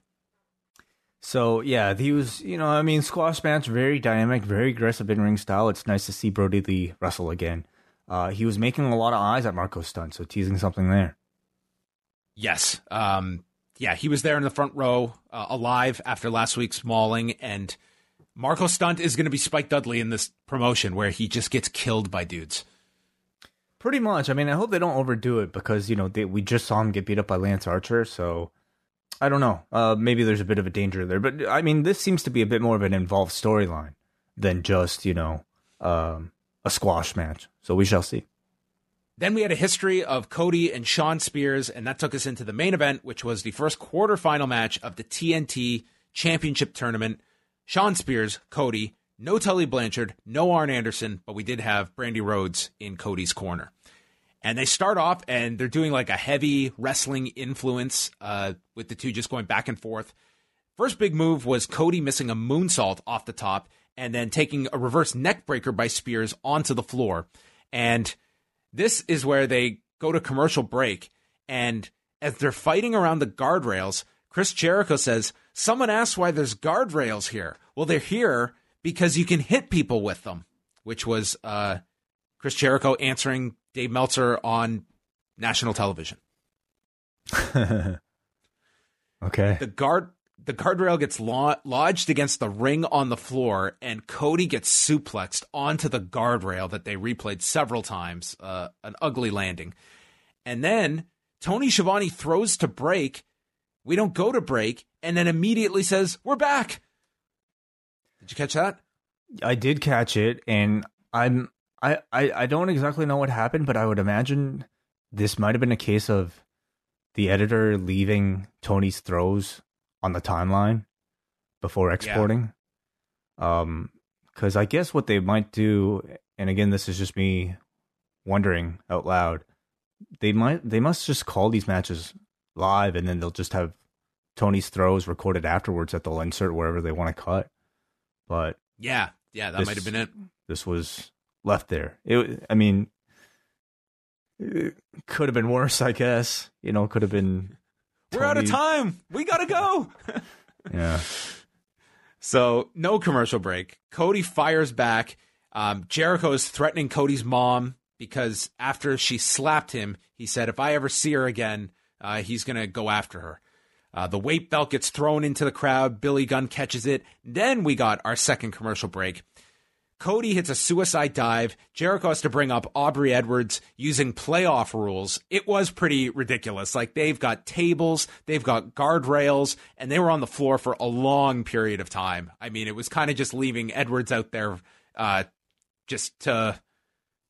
So, yeah, he was, you know, I mean, squash match, very dynamic, very aggressive in-ring style. It's nice to see Brody Lee wrestle again. Uh, he was making a lot of eyes at Marco Stunt, so teasing something there. Yes. Um, yeah, he was there in the front row, uh, alive after last week's mauling, and Marco Stunt is going to be Spike Dudley in this promotion where he just gets killed by dudes. Pretty much. I mean, I hope they don't overdo it because, you know, they, we just saw him get beat up by Lance Archer. So I don't know. Uh, maybe there's a bit of a danger there. But I mean, this seems to be a bit more of an involved storyline than just, you know, um, a squash match. So we shall see. Then we had a history of Cody and Sean Spears, and that took us into the main event, which was the first quarterfinal match of the T N T Championship Tournament. Sean Spears, Cody. No Tully Blanchard, no Arn Anderson, but we did have Brandy Rhodes in Cody's corner. And they start off, and they're doing like a heavy wrestling influence uh, with the two just going back and forth. First big move was Cody missing a moonsault off the top and then taking a reverse neck breaker by Spears onto the floor. And this is where they go to commercial break. And as they're fighting around the guardrails, Chris Jericho says, "Someone asked why there's guardrails here. Well, they're here because you can hit people with them," which was uh, Chris Jericho answering Dave Meltzer on national television. Okay. The guard, the guardrail gets lo- lodged against the ring on the floor, and Cody gets suplexed onto the guardrail that they replayed several times, uh, an ugly landing. And then Tony Schiavone throws to break. We don't go to break, and then immediately says, "We're back." Did you catch that? I did catch it, and I'm I, I, I don't exactly know what happened, but I would imagine this might have been a case of the editor leaving Tony's throws on the timeline before exporting. Yeah. Um, because I guess what they might do, and again, this is just me wondering out loud, they might they must just call these matches live, and then they'll just have Tony's throws recorded afterwards that they'll insert wherever they want to cut. But yeah, yeah, that might have been it. This was left there. It, I mean, it could have been worse, I guess. You know, it could have been. Tony. We're out of time. We gotta go. Yeah. So no commercial break. Cody fires back. Um, Jericho is threatening Cody's mom because after she slapped him, he said, "If I ever see her again, uh, he's gonna go after her." Uh, the weight belt gets thrown into the crowd. Billy Gunn catches it. Then we got our second commercial break. Cody hits a suicide dive. Jericho has to bring up Aubrey Edwards using playoff rules. It was pretty ridiculous. Like, they've got tables, they've got guardrails, and they were on the floor for a long period of time. I mean, it was kind of just leaving Edwards out there uh, just to,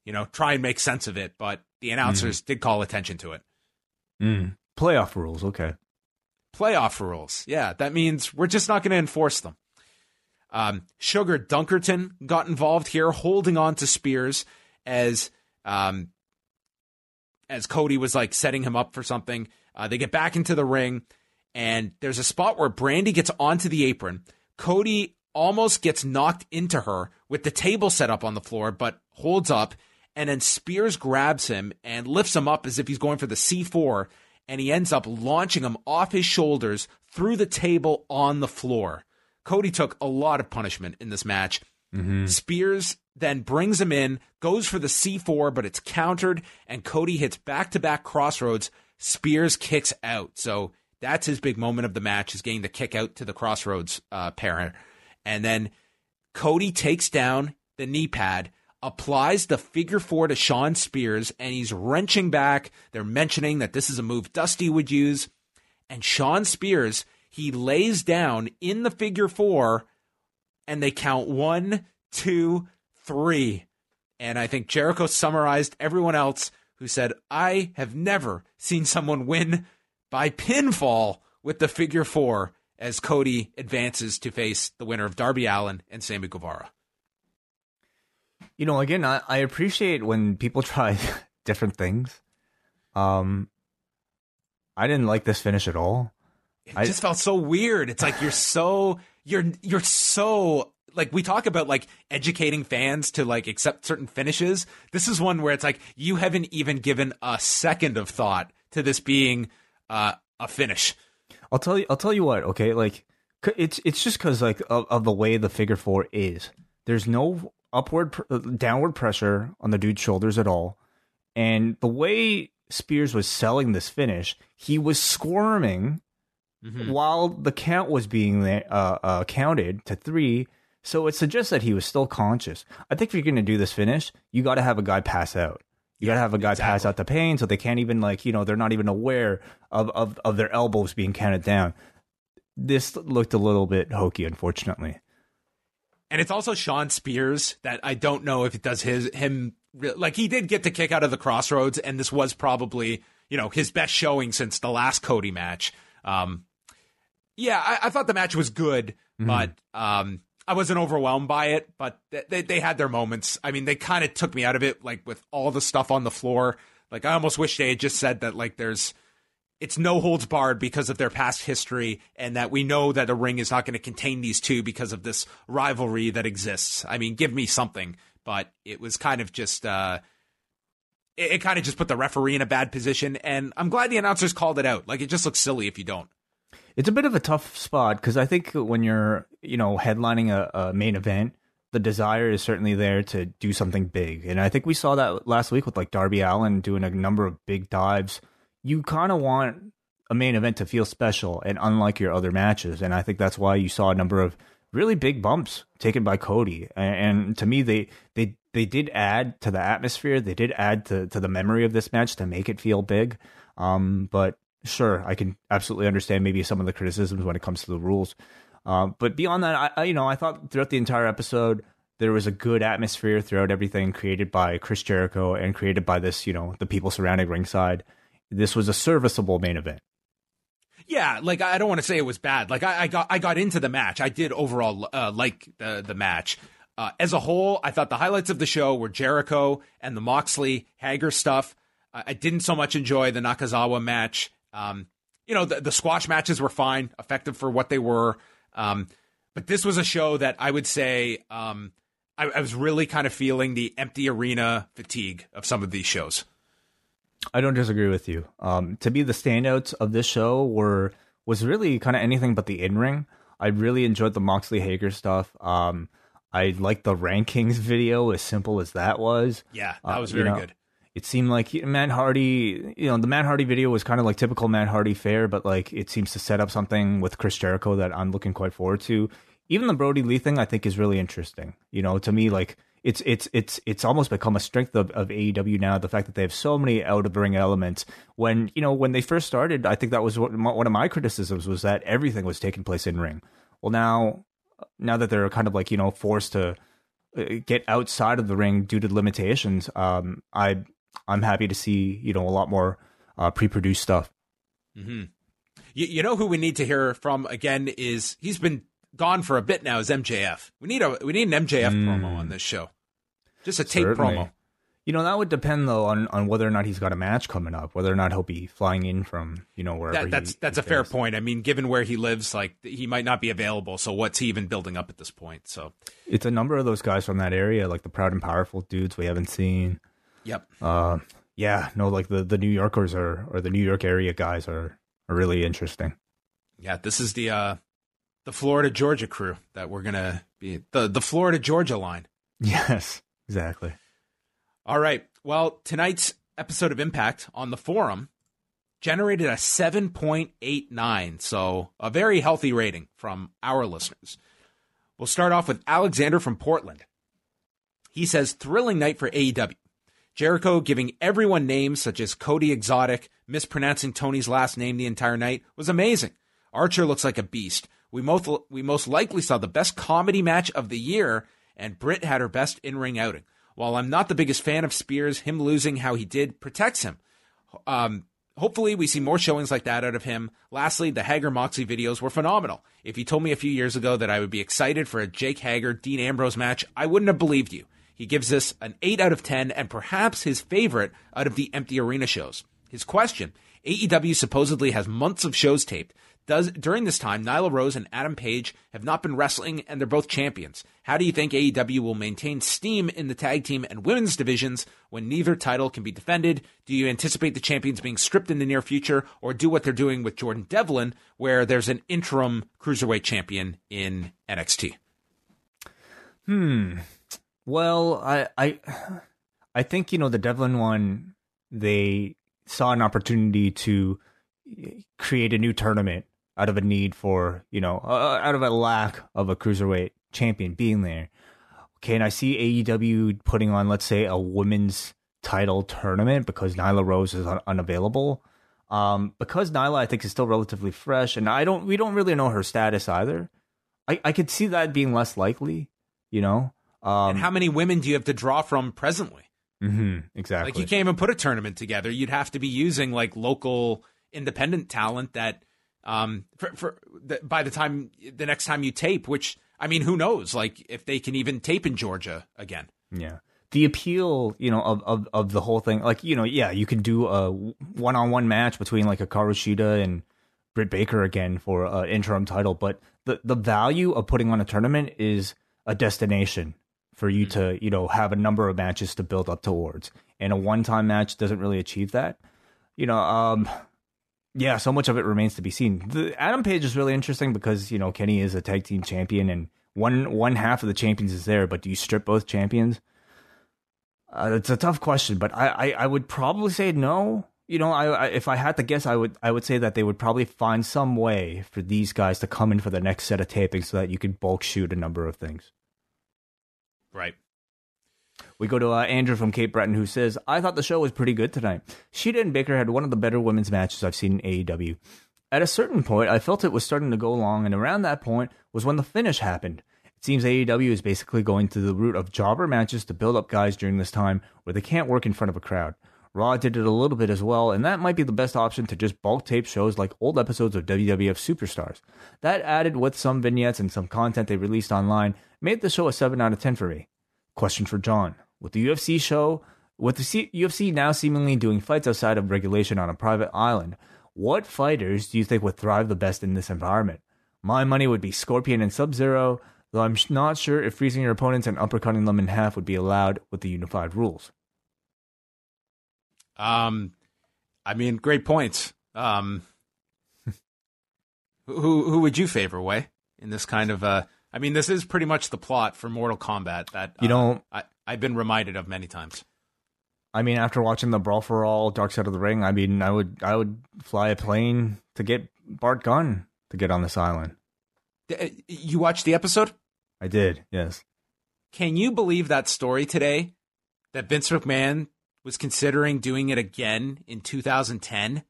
you know, try and make sense of it. But the announcers mm. did call attention to it. Mm. Playoff rules, okay. Playoff rules. Yeah, that means we're just not going to enforce them. Um, Sugar Dunkerton got involved here, holding on to Spears as um, as Cody was like setting him up for something. Uh, they get back into the ring, and there's a spot where Brandy gets onto the apron. Cody almost gets knocked into her with the table set up on the floor, but holds up, and then Spears grabs him and lifts him up as if he's going for the C four. And he ends up launching him off his shoulders through the table on the floor. Cody took a lot of punishment in this match. Mm-hmm. Spears then brings him in, goes for the C four, but it's countered, and Cody hits back-to-back crossroads. Spears kicks out. So that's his big moment of the match, is getting the kick out to the crossroads uh, pair. And then Cody takes down the knee pad. applies the figure four to Sean Spears, and he's wrenching back. They're mentioning that this is a move Dusty would use. And Sean Spears, he lays down in the figure four, and they count one, two, three. And I think Jericho summarized everyone else who said, I have never seen someone win by pinfall with the figure four as Cody advances to face the winner of Darby Allin and Sammy Guevara. You know, again, I, I appreciate when people try different things. Um, I didn't like this finish at all. It I, just felt so weird. It's like you're so you're you're so like we talk about like educating fans to like accept certain finishes. This is one where it's like you haven't even given a second of thought to this being uh, a finish. I'll tell you. I'll tell you what. Okay, like it's it's just because like of, of the way the figure four is. There's no upward downward pressure on the dude's shoulders at all, and the way Spears was selling this finish, he was squirming. Mm-hmm. While the count was being uh, uh, counted to three, so it suggests that he was still conscious. I think if you're going to do this finish, you got to have a guy pass out. You yeah, got to have a guy exactly. pass out the pain, so they can't even like you know they're not even aware of, of of their elbows being counted down. This looked a little bit hokey, unfortunately. And it's also Sean Spears that I don't know if it does his him like he did get the kick out of the crossroads, and this was probably you know his best showing since the last Cody match. Um, Yeah, I, I thought the match was good, mm-hmm. but um, I wasn't overwhelmed by it. But th- they they had their moments. I mean, they kind of took me out of it, like with all the stuff on the floor. Like I almost wish they had just said that, like there's, it's no holds barred because of their past history, and that we know that a ring is not going to contain these two because of this rivalry that exists. I mean, give me something, but it was kind of just, uh, it, it kind of just put the referee in a bad position, and I'm glad the announcers called it out. Like it just looks silly if you don't. It's a bit of a tough spot because I think when you're, you know, headlining a, a main event, the desire is certainly there to do something big. And I think we saw that last week with like Darby Allin doing a number of big dives. You kind of want a main event to feel special and unlike your other matches. And I think that's why you saw a number of really big bumps taken by Cody. And, and to me, they, they, they did add to the atmosphere. They did add to, to the memory of this match to make it feel big. Um, but sure, I can absolutely understand maybe some of the criticisms when it comes to the rules. Uh, but beyond that, I, I you know, I thought throughout the entire episode, there was a good atmosphere throughout everything created by Chris Jericho and created by this, you know, the people surrounding ringside. This was a serviceable main event. Yeah, like, I don't want to say it was bad. Like, I, I got I got into the match. I did overall uh, like the, the match. Uh, as a whole, I thought the highlights of the show were Jericho and the Moxley-Hager stuff. I, I didn't so much enjoy the Nakazawa match. Um, you know, the, the squash matches were fine, effective for what they were. Um, but this was a show that I would say um, I, I was really kind of feeling the empty arena fatigue of some of these shows. I don't disagree with you. Um, to me, the standouts of this show were was really kind of anything but the in-ring. I really enjoyed the Moxley-Hager stuff. Um, I liked the rankings video, as simple as that was. Yeah, that was uh, very you know, good. It seemed like Matt Hardy, you know, the Matt Hardy video was kind of like typical Matt Hardy fare, but like it seems to set up something with Chris Jericho that I'm looking quite forward to. Even the Brody Lee thing, I think, is really interesting. You know, to me, like it's it's it's it's almost become a strength of, of A E W now. The fact that they have so many out of ring elements. When you know when they first started, I think that was what, one of my criticisms was that everything was taking place in ring. Well, now now that they're kind of like you know forced to get outside of the ring due to limitations, um, I. I'm happy to see, you know, a lot more uh, pre-produced stuff. Mm-hmm. You, you know who we need to hear from again is he's been gone for a bit now is M J F. We need a we need an M J F mm. promo on this show. Just a tape Certainly. promo. You know, that would depend, though, on, on whether or not he's got a match coming up, whether or not he'll be flying in from, you know, wherever that, that's, he, that's he a fair point. I mean, given where he lives, like, he might not be available, so what's he even building up at this point? So it's a number of those guys from that area, like the Proud and Powerful dudes we haven't seen. Yep. Uh, yeah. No, like the, the New Yorkers are, or the New York area guys are, are really interesting. Yeah. This is the uh, the Florida Georgia crew that we're gonna be the the Florida Georgia line. Yes. Exactly. All right. Well, tonight's episode of Impact on the forum generated a seven point eight nine, so a very healthy rating from our listeners. We'll start off with Alexander from Portland. He says, thrilling night for A E W. Jericho giving everyone names such as Cody Exotic, mispronouncing Tony's last name the entire night, was amazing. Archer looks like a beast. We most, we most likely saw the best comedy match of the year, and Britt had her best in-ring outing. While I'm not the biggest fan of Spears, him losing how he did protects him. Um, hopefully we see more showings like that out of him. Lastly, the Hager Moxley videos were phenomenal. If you told me a few years ago that I would be excited for a Jake Hager, Dean Ambrose match, I wouldn't have believed you. He gives this an eight out of ten and perhaps his favorite out of the empty arena shows. His question, A E W supposedly has months of shows taped. Does during this time, Nyla Rose and Adam Page have not been wrestling and they're both champions. How do you think A E W will maintain steam in the tag team and women's divisions when neither title can be defended? Do you anticipate the champions being stripped in the near future or do what they're doing with Jordan Devlin where there's an interim cruiserweight champion in N X T? Hmm. Well, I I, I think, you know, the Devlin one, they saw an opportunity to create a new tournament out of a need for, you know, uh, out of a lack of a cruiserweight champion being there. Okay, and I see A E W putting on, let's say, a women's title tournament because Nyla Rose is un- unavailable. Um, because Nyla, I think, is still relatively fresh, and I don't, we don't really know her status either. I, I could see that being less likely, you know. Um, and how many women do you have to draw from presently? Mm-hmm, exactly. Like, you can't even put a tournament together. You'd have to be using like local independent talent that, um, for, for the, by the time the next time you tape, which, I mean, who knows, like if they can even tape in Georgia again. Yeah. The appeal, you know, of, of, of the whole thing, like, you know, yeah, you can do a one-on-one match between like Hikaru Shida and Britt Baker again for an interim title. But the, the value of putting on a tournament is a destination for you to, you know, have a number of matches to build up towards. And a one-time match doesn't really achieve that. You know, um, yeah, so much of it remains to be seen. The Adam Page is really interesting because, you know, Kenny is a tag team champion and one one half of the champions is there, but do you strip both champions? Uh, it's a tough question, but I, I, I would probably say no. You know, I, I if I had to guess, I would I would say that they would probably find some way for these guys to come in for the next set of tapings so that you could bulk shoot a number of things. Right. We go to uh, Andrew from Cape Breton, who says, I thought the show was pretty good tonight. Shida and Baker had one of the better women's matches I've seen in A E W. At a certain point, I felt it was starting to go long, and around that point was when the finish happened. It seems A E W is basically going to the route of jobber matches to build up guys during this time where they can't work in front of a crowd. Raw did it a little bit as well, and that might be the best option to just bulk tape shows like old episodes of W W F Superstars. That added with some vignettes and some content they released online made the show a seven out of ten for me. Question for John. With the U F C show, with the C- U F C now seemingly doing fights outside of regulation on a private island, what fighters do you think would thrive the best in this environment? My money would be Scorpion and Sub-Zero, though I'm not sure if freezing your opponents and uppercutting them in half would be allowed with the unified rules. Um, I mean, great points. Um, who who would you favor, Way, in this kind of uh? I mean, this is pretty much the plot for Mortal Kombat that you know uh, I I've been reminded of many times. I mean, after watching the Brawl for All, Dark Side of the Ring, I mean, I would I would fly a plane to get Bart Gunn to get on this island. You watched the episode? I did. Yes. Can you believe that story today? That Vince McMahon was considering doing it again in two thousand ten.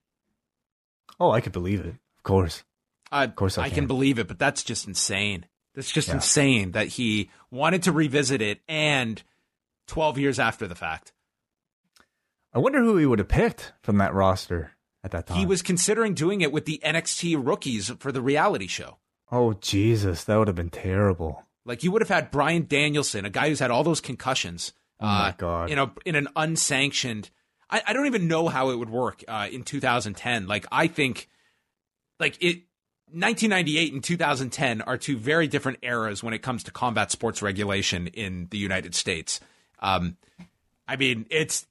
Oh, I could believe it. Of course. I, of course I, I can. can believe it, but that's just insane. That's just yeah. insane that he wanted to revisit it and twelve years after the fact. I wonder who he would have picked from that roster at that time. He was considering doing it with the N X T rookies for the reality show. Oh, Jesus. That would have been terrible. Like, you would have had Bryan Danielson, a guy who's had all those concussions, Oh my uh, God. In a in an unsanctioned, I, I don't even know how it would work uh, in two thousand ten. Like I think, like it, nineteen ninety-eight and two thousand ten are two very different eras when it comes to combat sports regulation in the United States. Um, I mean, it's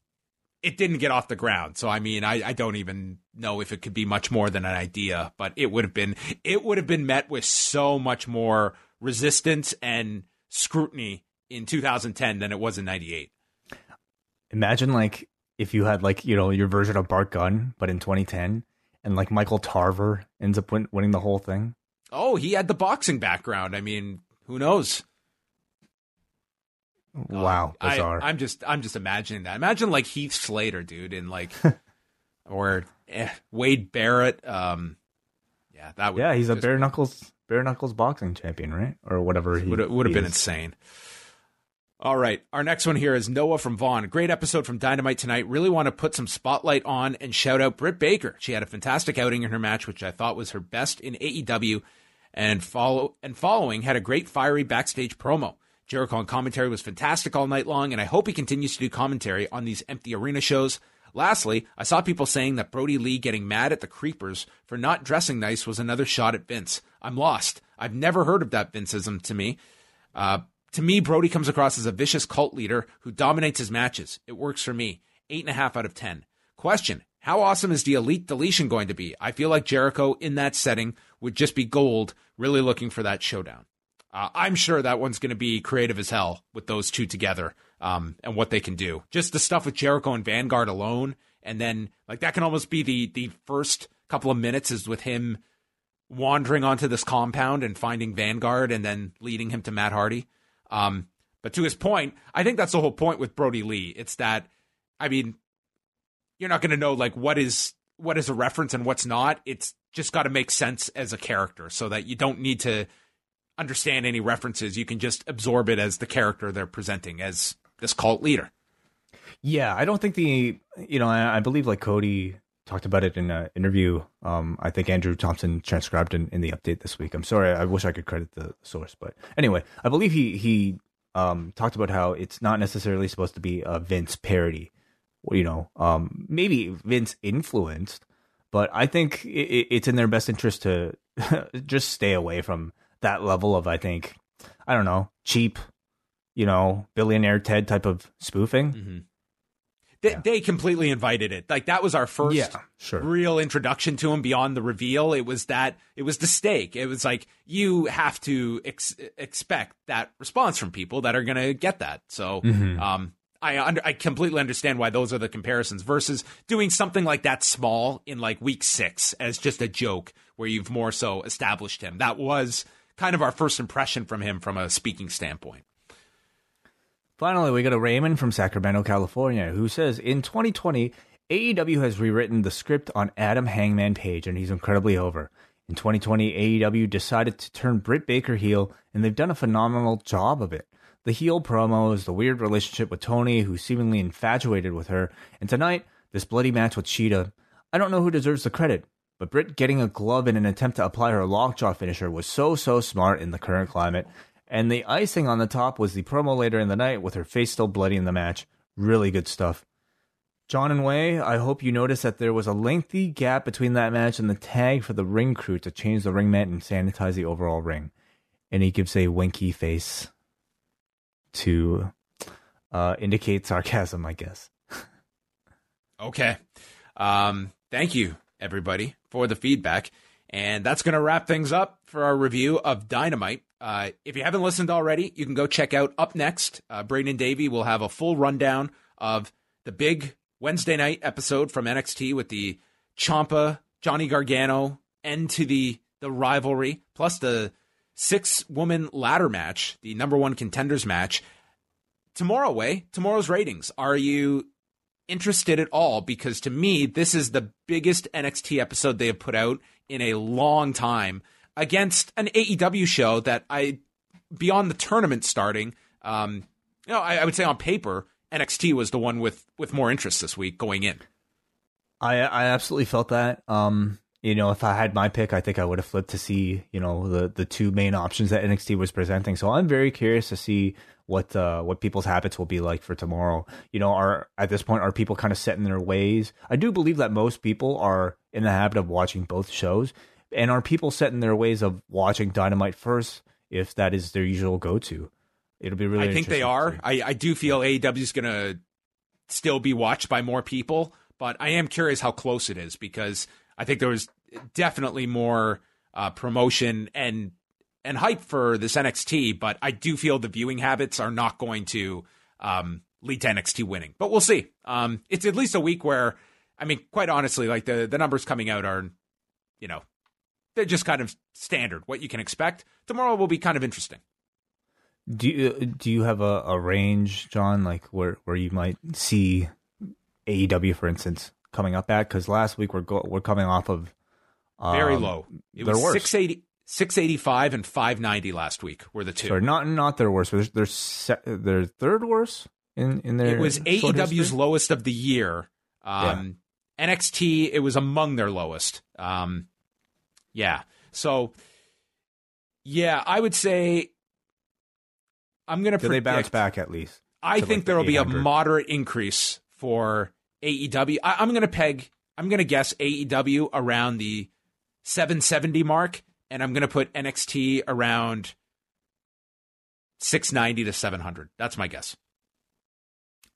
it didn't get off the ground, so I mean, I, I don't even know if it could be much more than an idea. But it would have been it would have been met with so much more resistance and scrutiny in two thousand ten than it was in ninety-eight. Imagine like if you had like, you know, your version of Bart Gunn, but in twenty ten, and like Michael Tarver ends up win- winning the whole thing. Oh, he had the boxing background. I mean, who knows? Wow, um, bizarre. I, I'm just, I'm just imagining that. Imagine like Heath Slater, dude, and like, or eh, Wade Barrett. Um, yeah, that would. Yeah, he's a bare knuckles, bare knuckles boxing champion, right? Or whatever. He would would have been insane. All right, our next one here is Noah from Vaughn. Great episode from Dynamite tonight. Really want to put some spotlight on and shout out Britt Baker. She had a fantastic outing in her match, which I thought was her best in A E W, and follow and following had a great fiery backstage promo. Jericho on commentary was fantastic all night long, and I hope he continues to do commentary on these empty arena shows. Lastly, I saw people saying that Brody Lee getting mad at the Creepers for not dressing nice was another shot at Vince. I'm lost. I've never heard of that Vinceism to me. Uh, to me, Brody comes across as a vicious cult leader who dominates his matches. It works for me. Eight and a half out of ten. Question, how awesome is the Elite Deletion going to be? I feel like Jericho in that setting would just be gold, really looking for that showdown. Uh, I'm sure that one's going to be creative as hell with those two together, um, and what they can do. Just the stuff with Jericho and Vanguard alone, and then like that can almost be the the first couple of minutes is with him wandering onto this compound and finding Vanguard and then leading him to Matt Hardy. Um, but to his point, I think that's the whole point with Brody Lee. It's that, I mean, you're not going to know like what is what is a reference and what's not. It's just got to make sense as a character so that you don't need to understand any references. You can just absorb it as the character they're presenting as this cult leader. Yeah, I don't think the, you know, I, I believe like Cody talked about it in an interview. Um, I think Andrew Thompson transcribed in, in the update this week. I'm sorry, I wish I could credit the source, but anyway, I believe he he um talked about how it's not necessarily supposed to be a Vince parody. Well, you know, um, maybe Vince influenced, but I think it, it's in their best interest to just stay away from that level of, I think, I don't know, cheap, you know, billionaire Ted type of spoofing. Mm-hmm. They, yeah. they completely invited it. Like that was our first yeah, sure. real introduction to him beyond the reveal. It was that it was the stake. It was like you have to ex- expect that response from people that are going to get that. So mm-hmm. um, I under, I completely understand why those are the comparisons versus doing something like that small in like week six as just a joke where you've more so established him. That was kind of our first impression from him from a speaking standpoint. Finally, we go to Raymond from Sacramento, California, who says, in twenty twenty, A E W has rewritten the script on Adam Hangman Page, and he's incredibly over. In twenty twenty, A E W decided to turn Britt Baker heel, and they've done a phenomenal job of it. The heel promos, the weird relationship with Tony, who's seemingly infatuated with her, and tonight, this bloody match with Shida. I don't know who deserves the credit, but Britt getting a glove in an attempt to apply her lockjaw finisher was so, so smart in the current climate. And the icing on the top was the promo later in the night with her face still bloody in the match. Really good stuff. John and Way, I hope you noticed that there was a lengthy gap between that match and the tag for the ring crew to change the ring mat and sanitize the overall ring. And he gives a winky face to uh, indicate sarcasm, I guess. Okay. Um, thank you, everybody, for the feedback. And that's going to wrap things up for our review of Dynamite. Uh, if you haven't listened already, you can go check out Up Next. Uh, Braden Davey will have a full rundown of the big Wednesday night episode from N X T with the Ciampa, Johnny Gargano, end to the, the rivalry, plus the six-woman ladder match, the number one contenders match. Tomorrow, Way, tomorrow's ratings. Are you interested at all? Because to me, this is the biggest N X T episode they have put out in a long time against an A E W show that I, beyond the tournament starting, um, you know, I, I would say on paper, N X T was the one with, with more interest this week going in. I I absolutely felt that. Um, you know, if I had my pick, I think I would have flipped to see, you know, the, the two main options that N X T was presenting. So I'm very curious to see what uh, what people's habits will be like for tomorrow. You know, are at this point, are people kind of set in their ways? I do believe that most people are in the habit of watching both shows. And are people set in their ways of watching Dynamite first if that is their usual go-to? It'll be really I think they are. I, I do feel A E W is going to still be watched by more people, but I am curious how close it is because I think there was definitely more uh, promotion and and hype for this N X T, but I do feel the viewing habits are not going to um, lead to N X T winning. But we'll see. Um, it's at least a week where, I mean, quite honestly, like the, the numbers coming out are, you know, they're just kind of standard, what you can expect. Tomorrow will be kind of interesting. Do you, do you have a, a range, John, like where, where you might see A E W, for instance, coming up at? Because last week we're go, we're coming off of um, very low. It was six eighty, six eighty-five and five ninety last week were the two. So not not their worst. They're, they're, se- they're third worst in, in their. It was A E W's lowest of the year. Um, yeah. N X T, it was among their lowest. Um, yeah. So, yeah, I would say I'm going to predict. They bounce back at least? I think like there will be a moderate increase for A E W. I, I'm going to peg, I'm going to guess A E W around the seven seventy mark, and I'm going to put N X T around six ninety to seven hundred. That's my guess.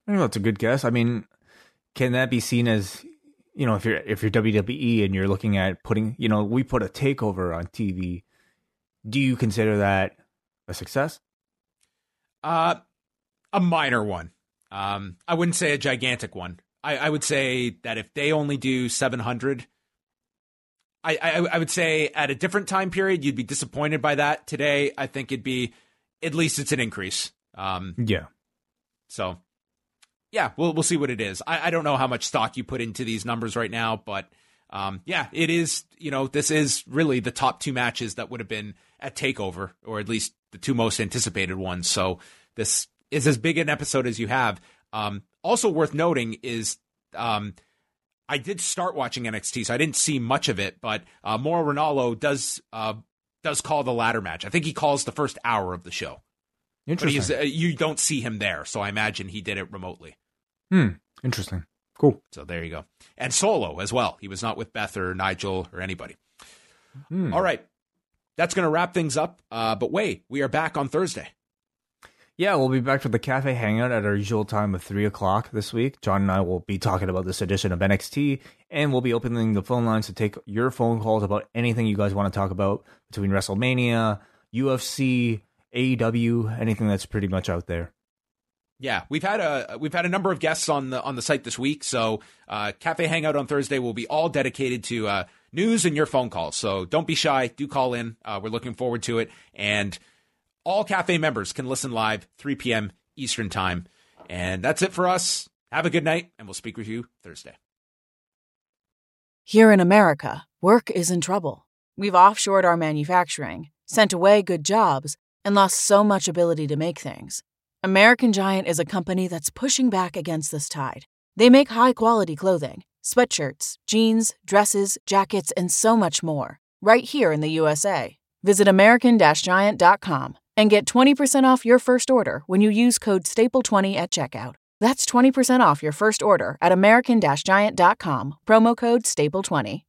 I don't know, that's a good guess. I mean, can that be seen as, you know, if you're if you're W W E and you're looking at putting, you know, we put a takeover on T V. Do you consider that a success? Uh, a minor one. Um, I wouldn't say a gigantic one. I, I would say that if they only do seven hundred, I, I, I would say at a different time period, you'd be disappointed by that. Today, I think it'd be, at least it's an increase. Um, yeah. So, yeah, we'll we'll see what it is. I, I don't know how much stock you put into these numbers right now, but um, yeah, it is, you know, this is really the top two matches that would have been at TakeOver, or at least the two most anticipated ones. So this is as big an episode as you have. Um, also worth noting is um, I did start watching N X T, so I didn't see much of it, but uh, Mauro Ranallo does uh, does call the ladder match. I think he calls the first hour of the show. Interesting. Uh, you don't see him there, so I imagine he did it remotely. Hmm. Interesting. Cool. So there you go. And solo as well. He was not with Beth or Nigel or anybody. Hmm. All right. That's going to wrap things up. Uh, but wait, we are back on Thursday. Yeah, we'll be back for the Cafe Hangout at our usual time of three o'clock this week. John and I will be talking about this edition of N X T, and we'll be opening the phone lines to take your phone calls about anything you guys want to talk about between WrestleMania, U F C, A E W, anything that's pretty much out there. Yeah, we've had a we've had a number of guests on the on the site this week, so uh, Cafe Hangout on Thursday will be all dedicated to uh, news and your phone calls. So don't be shy, do call in. Uh, we're looking forward to it, and all Cafe members can listen live three p.m. Eastern time. And that's it for us. Have a good night, and we'll speak with you Thursday. Here in America, work is in trouble. We've offshored our manufacturing, sent away good jobs, and lost so much ability to make things. American Giant is a company that's pushing back against this tide. They make high-quality clothing, sweatshirts, jeans, dresses, jackets, and so much more, right here in the U S A. Visit American Giant dot com and get twenty percent off your first order when you use code staple twenty at checkout. That's twenty percent off your first order at American Giant dot com, promo code staple twenty.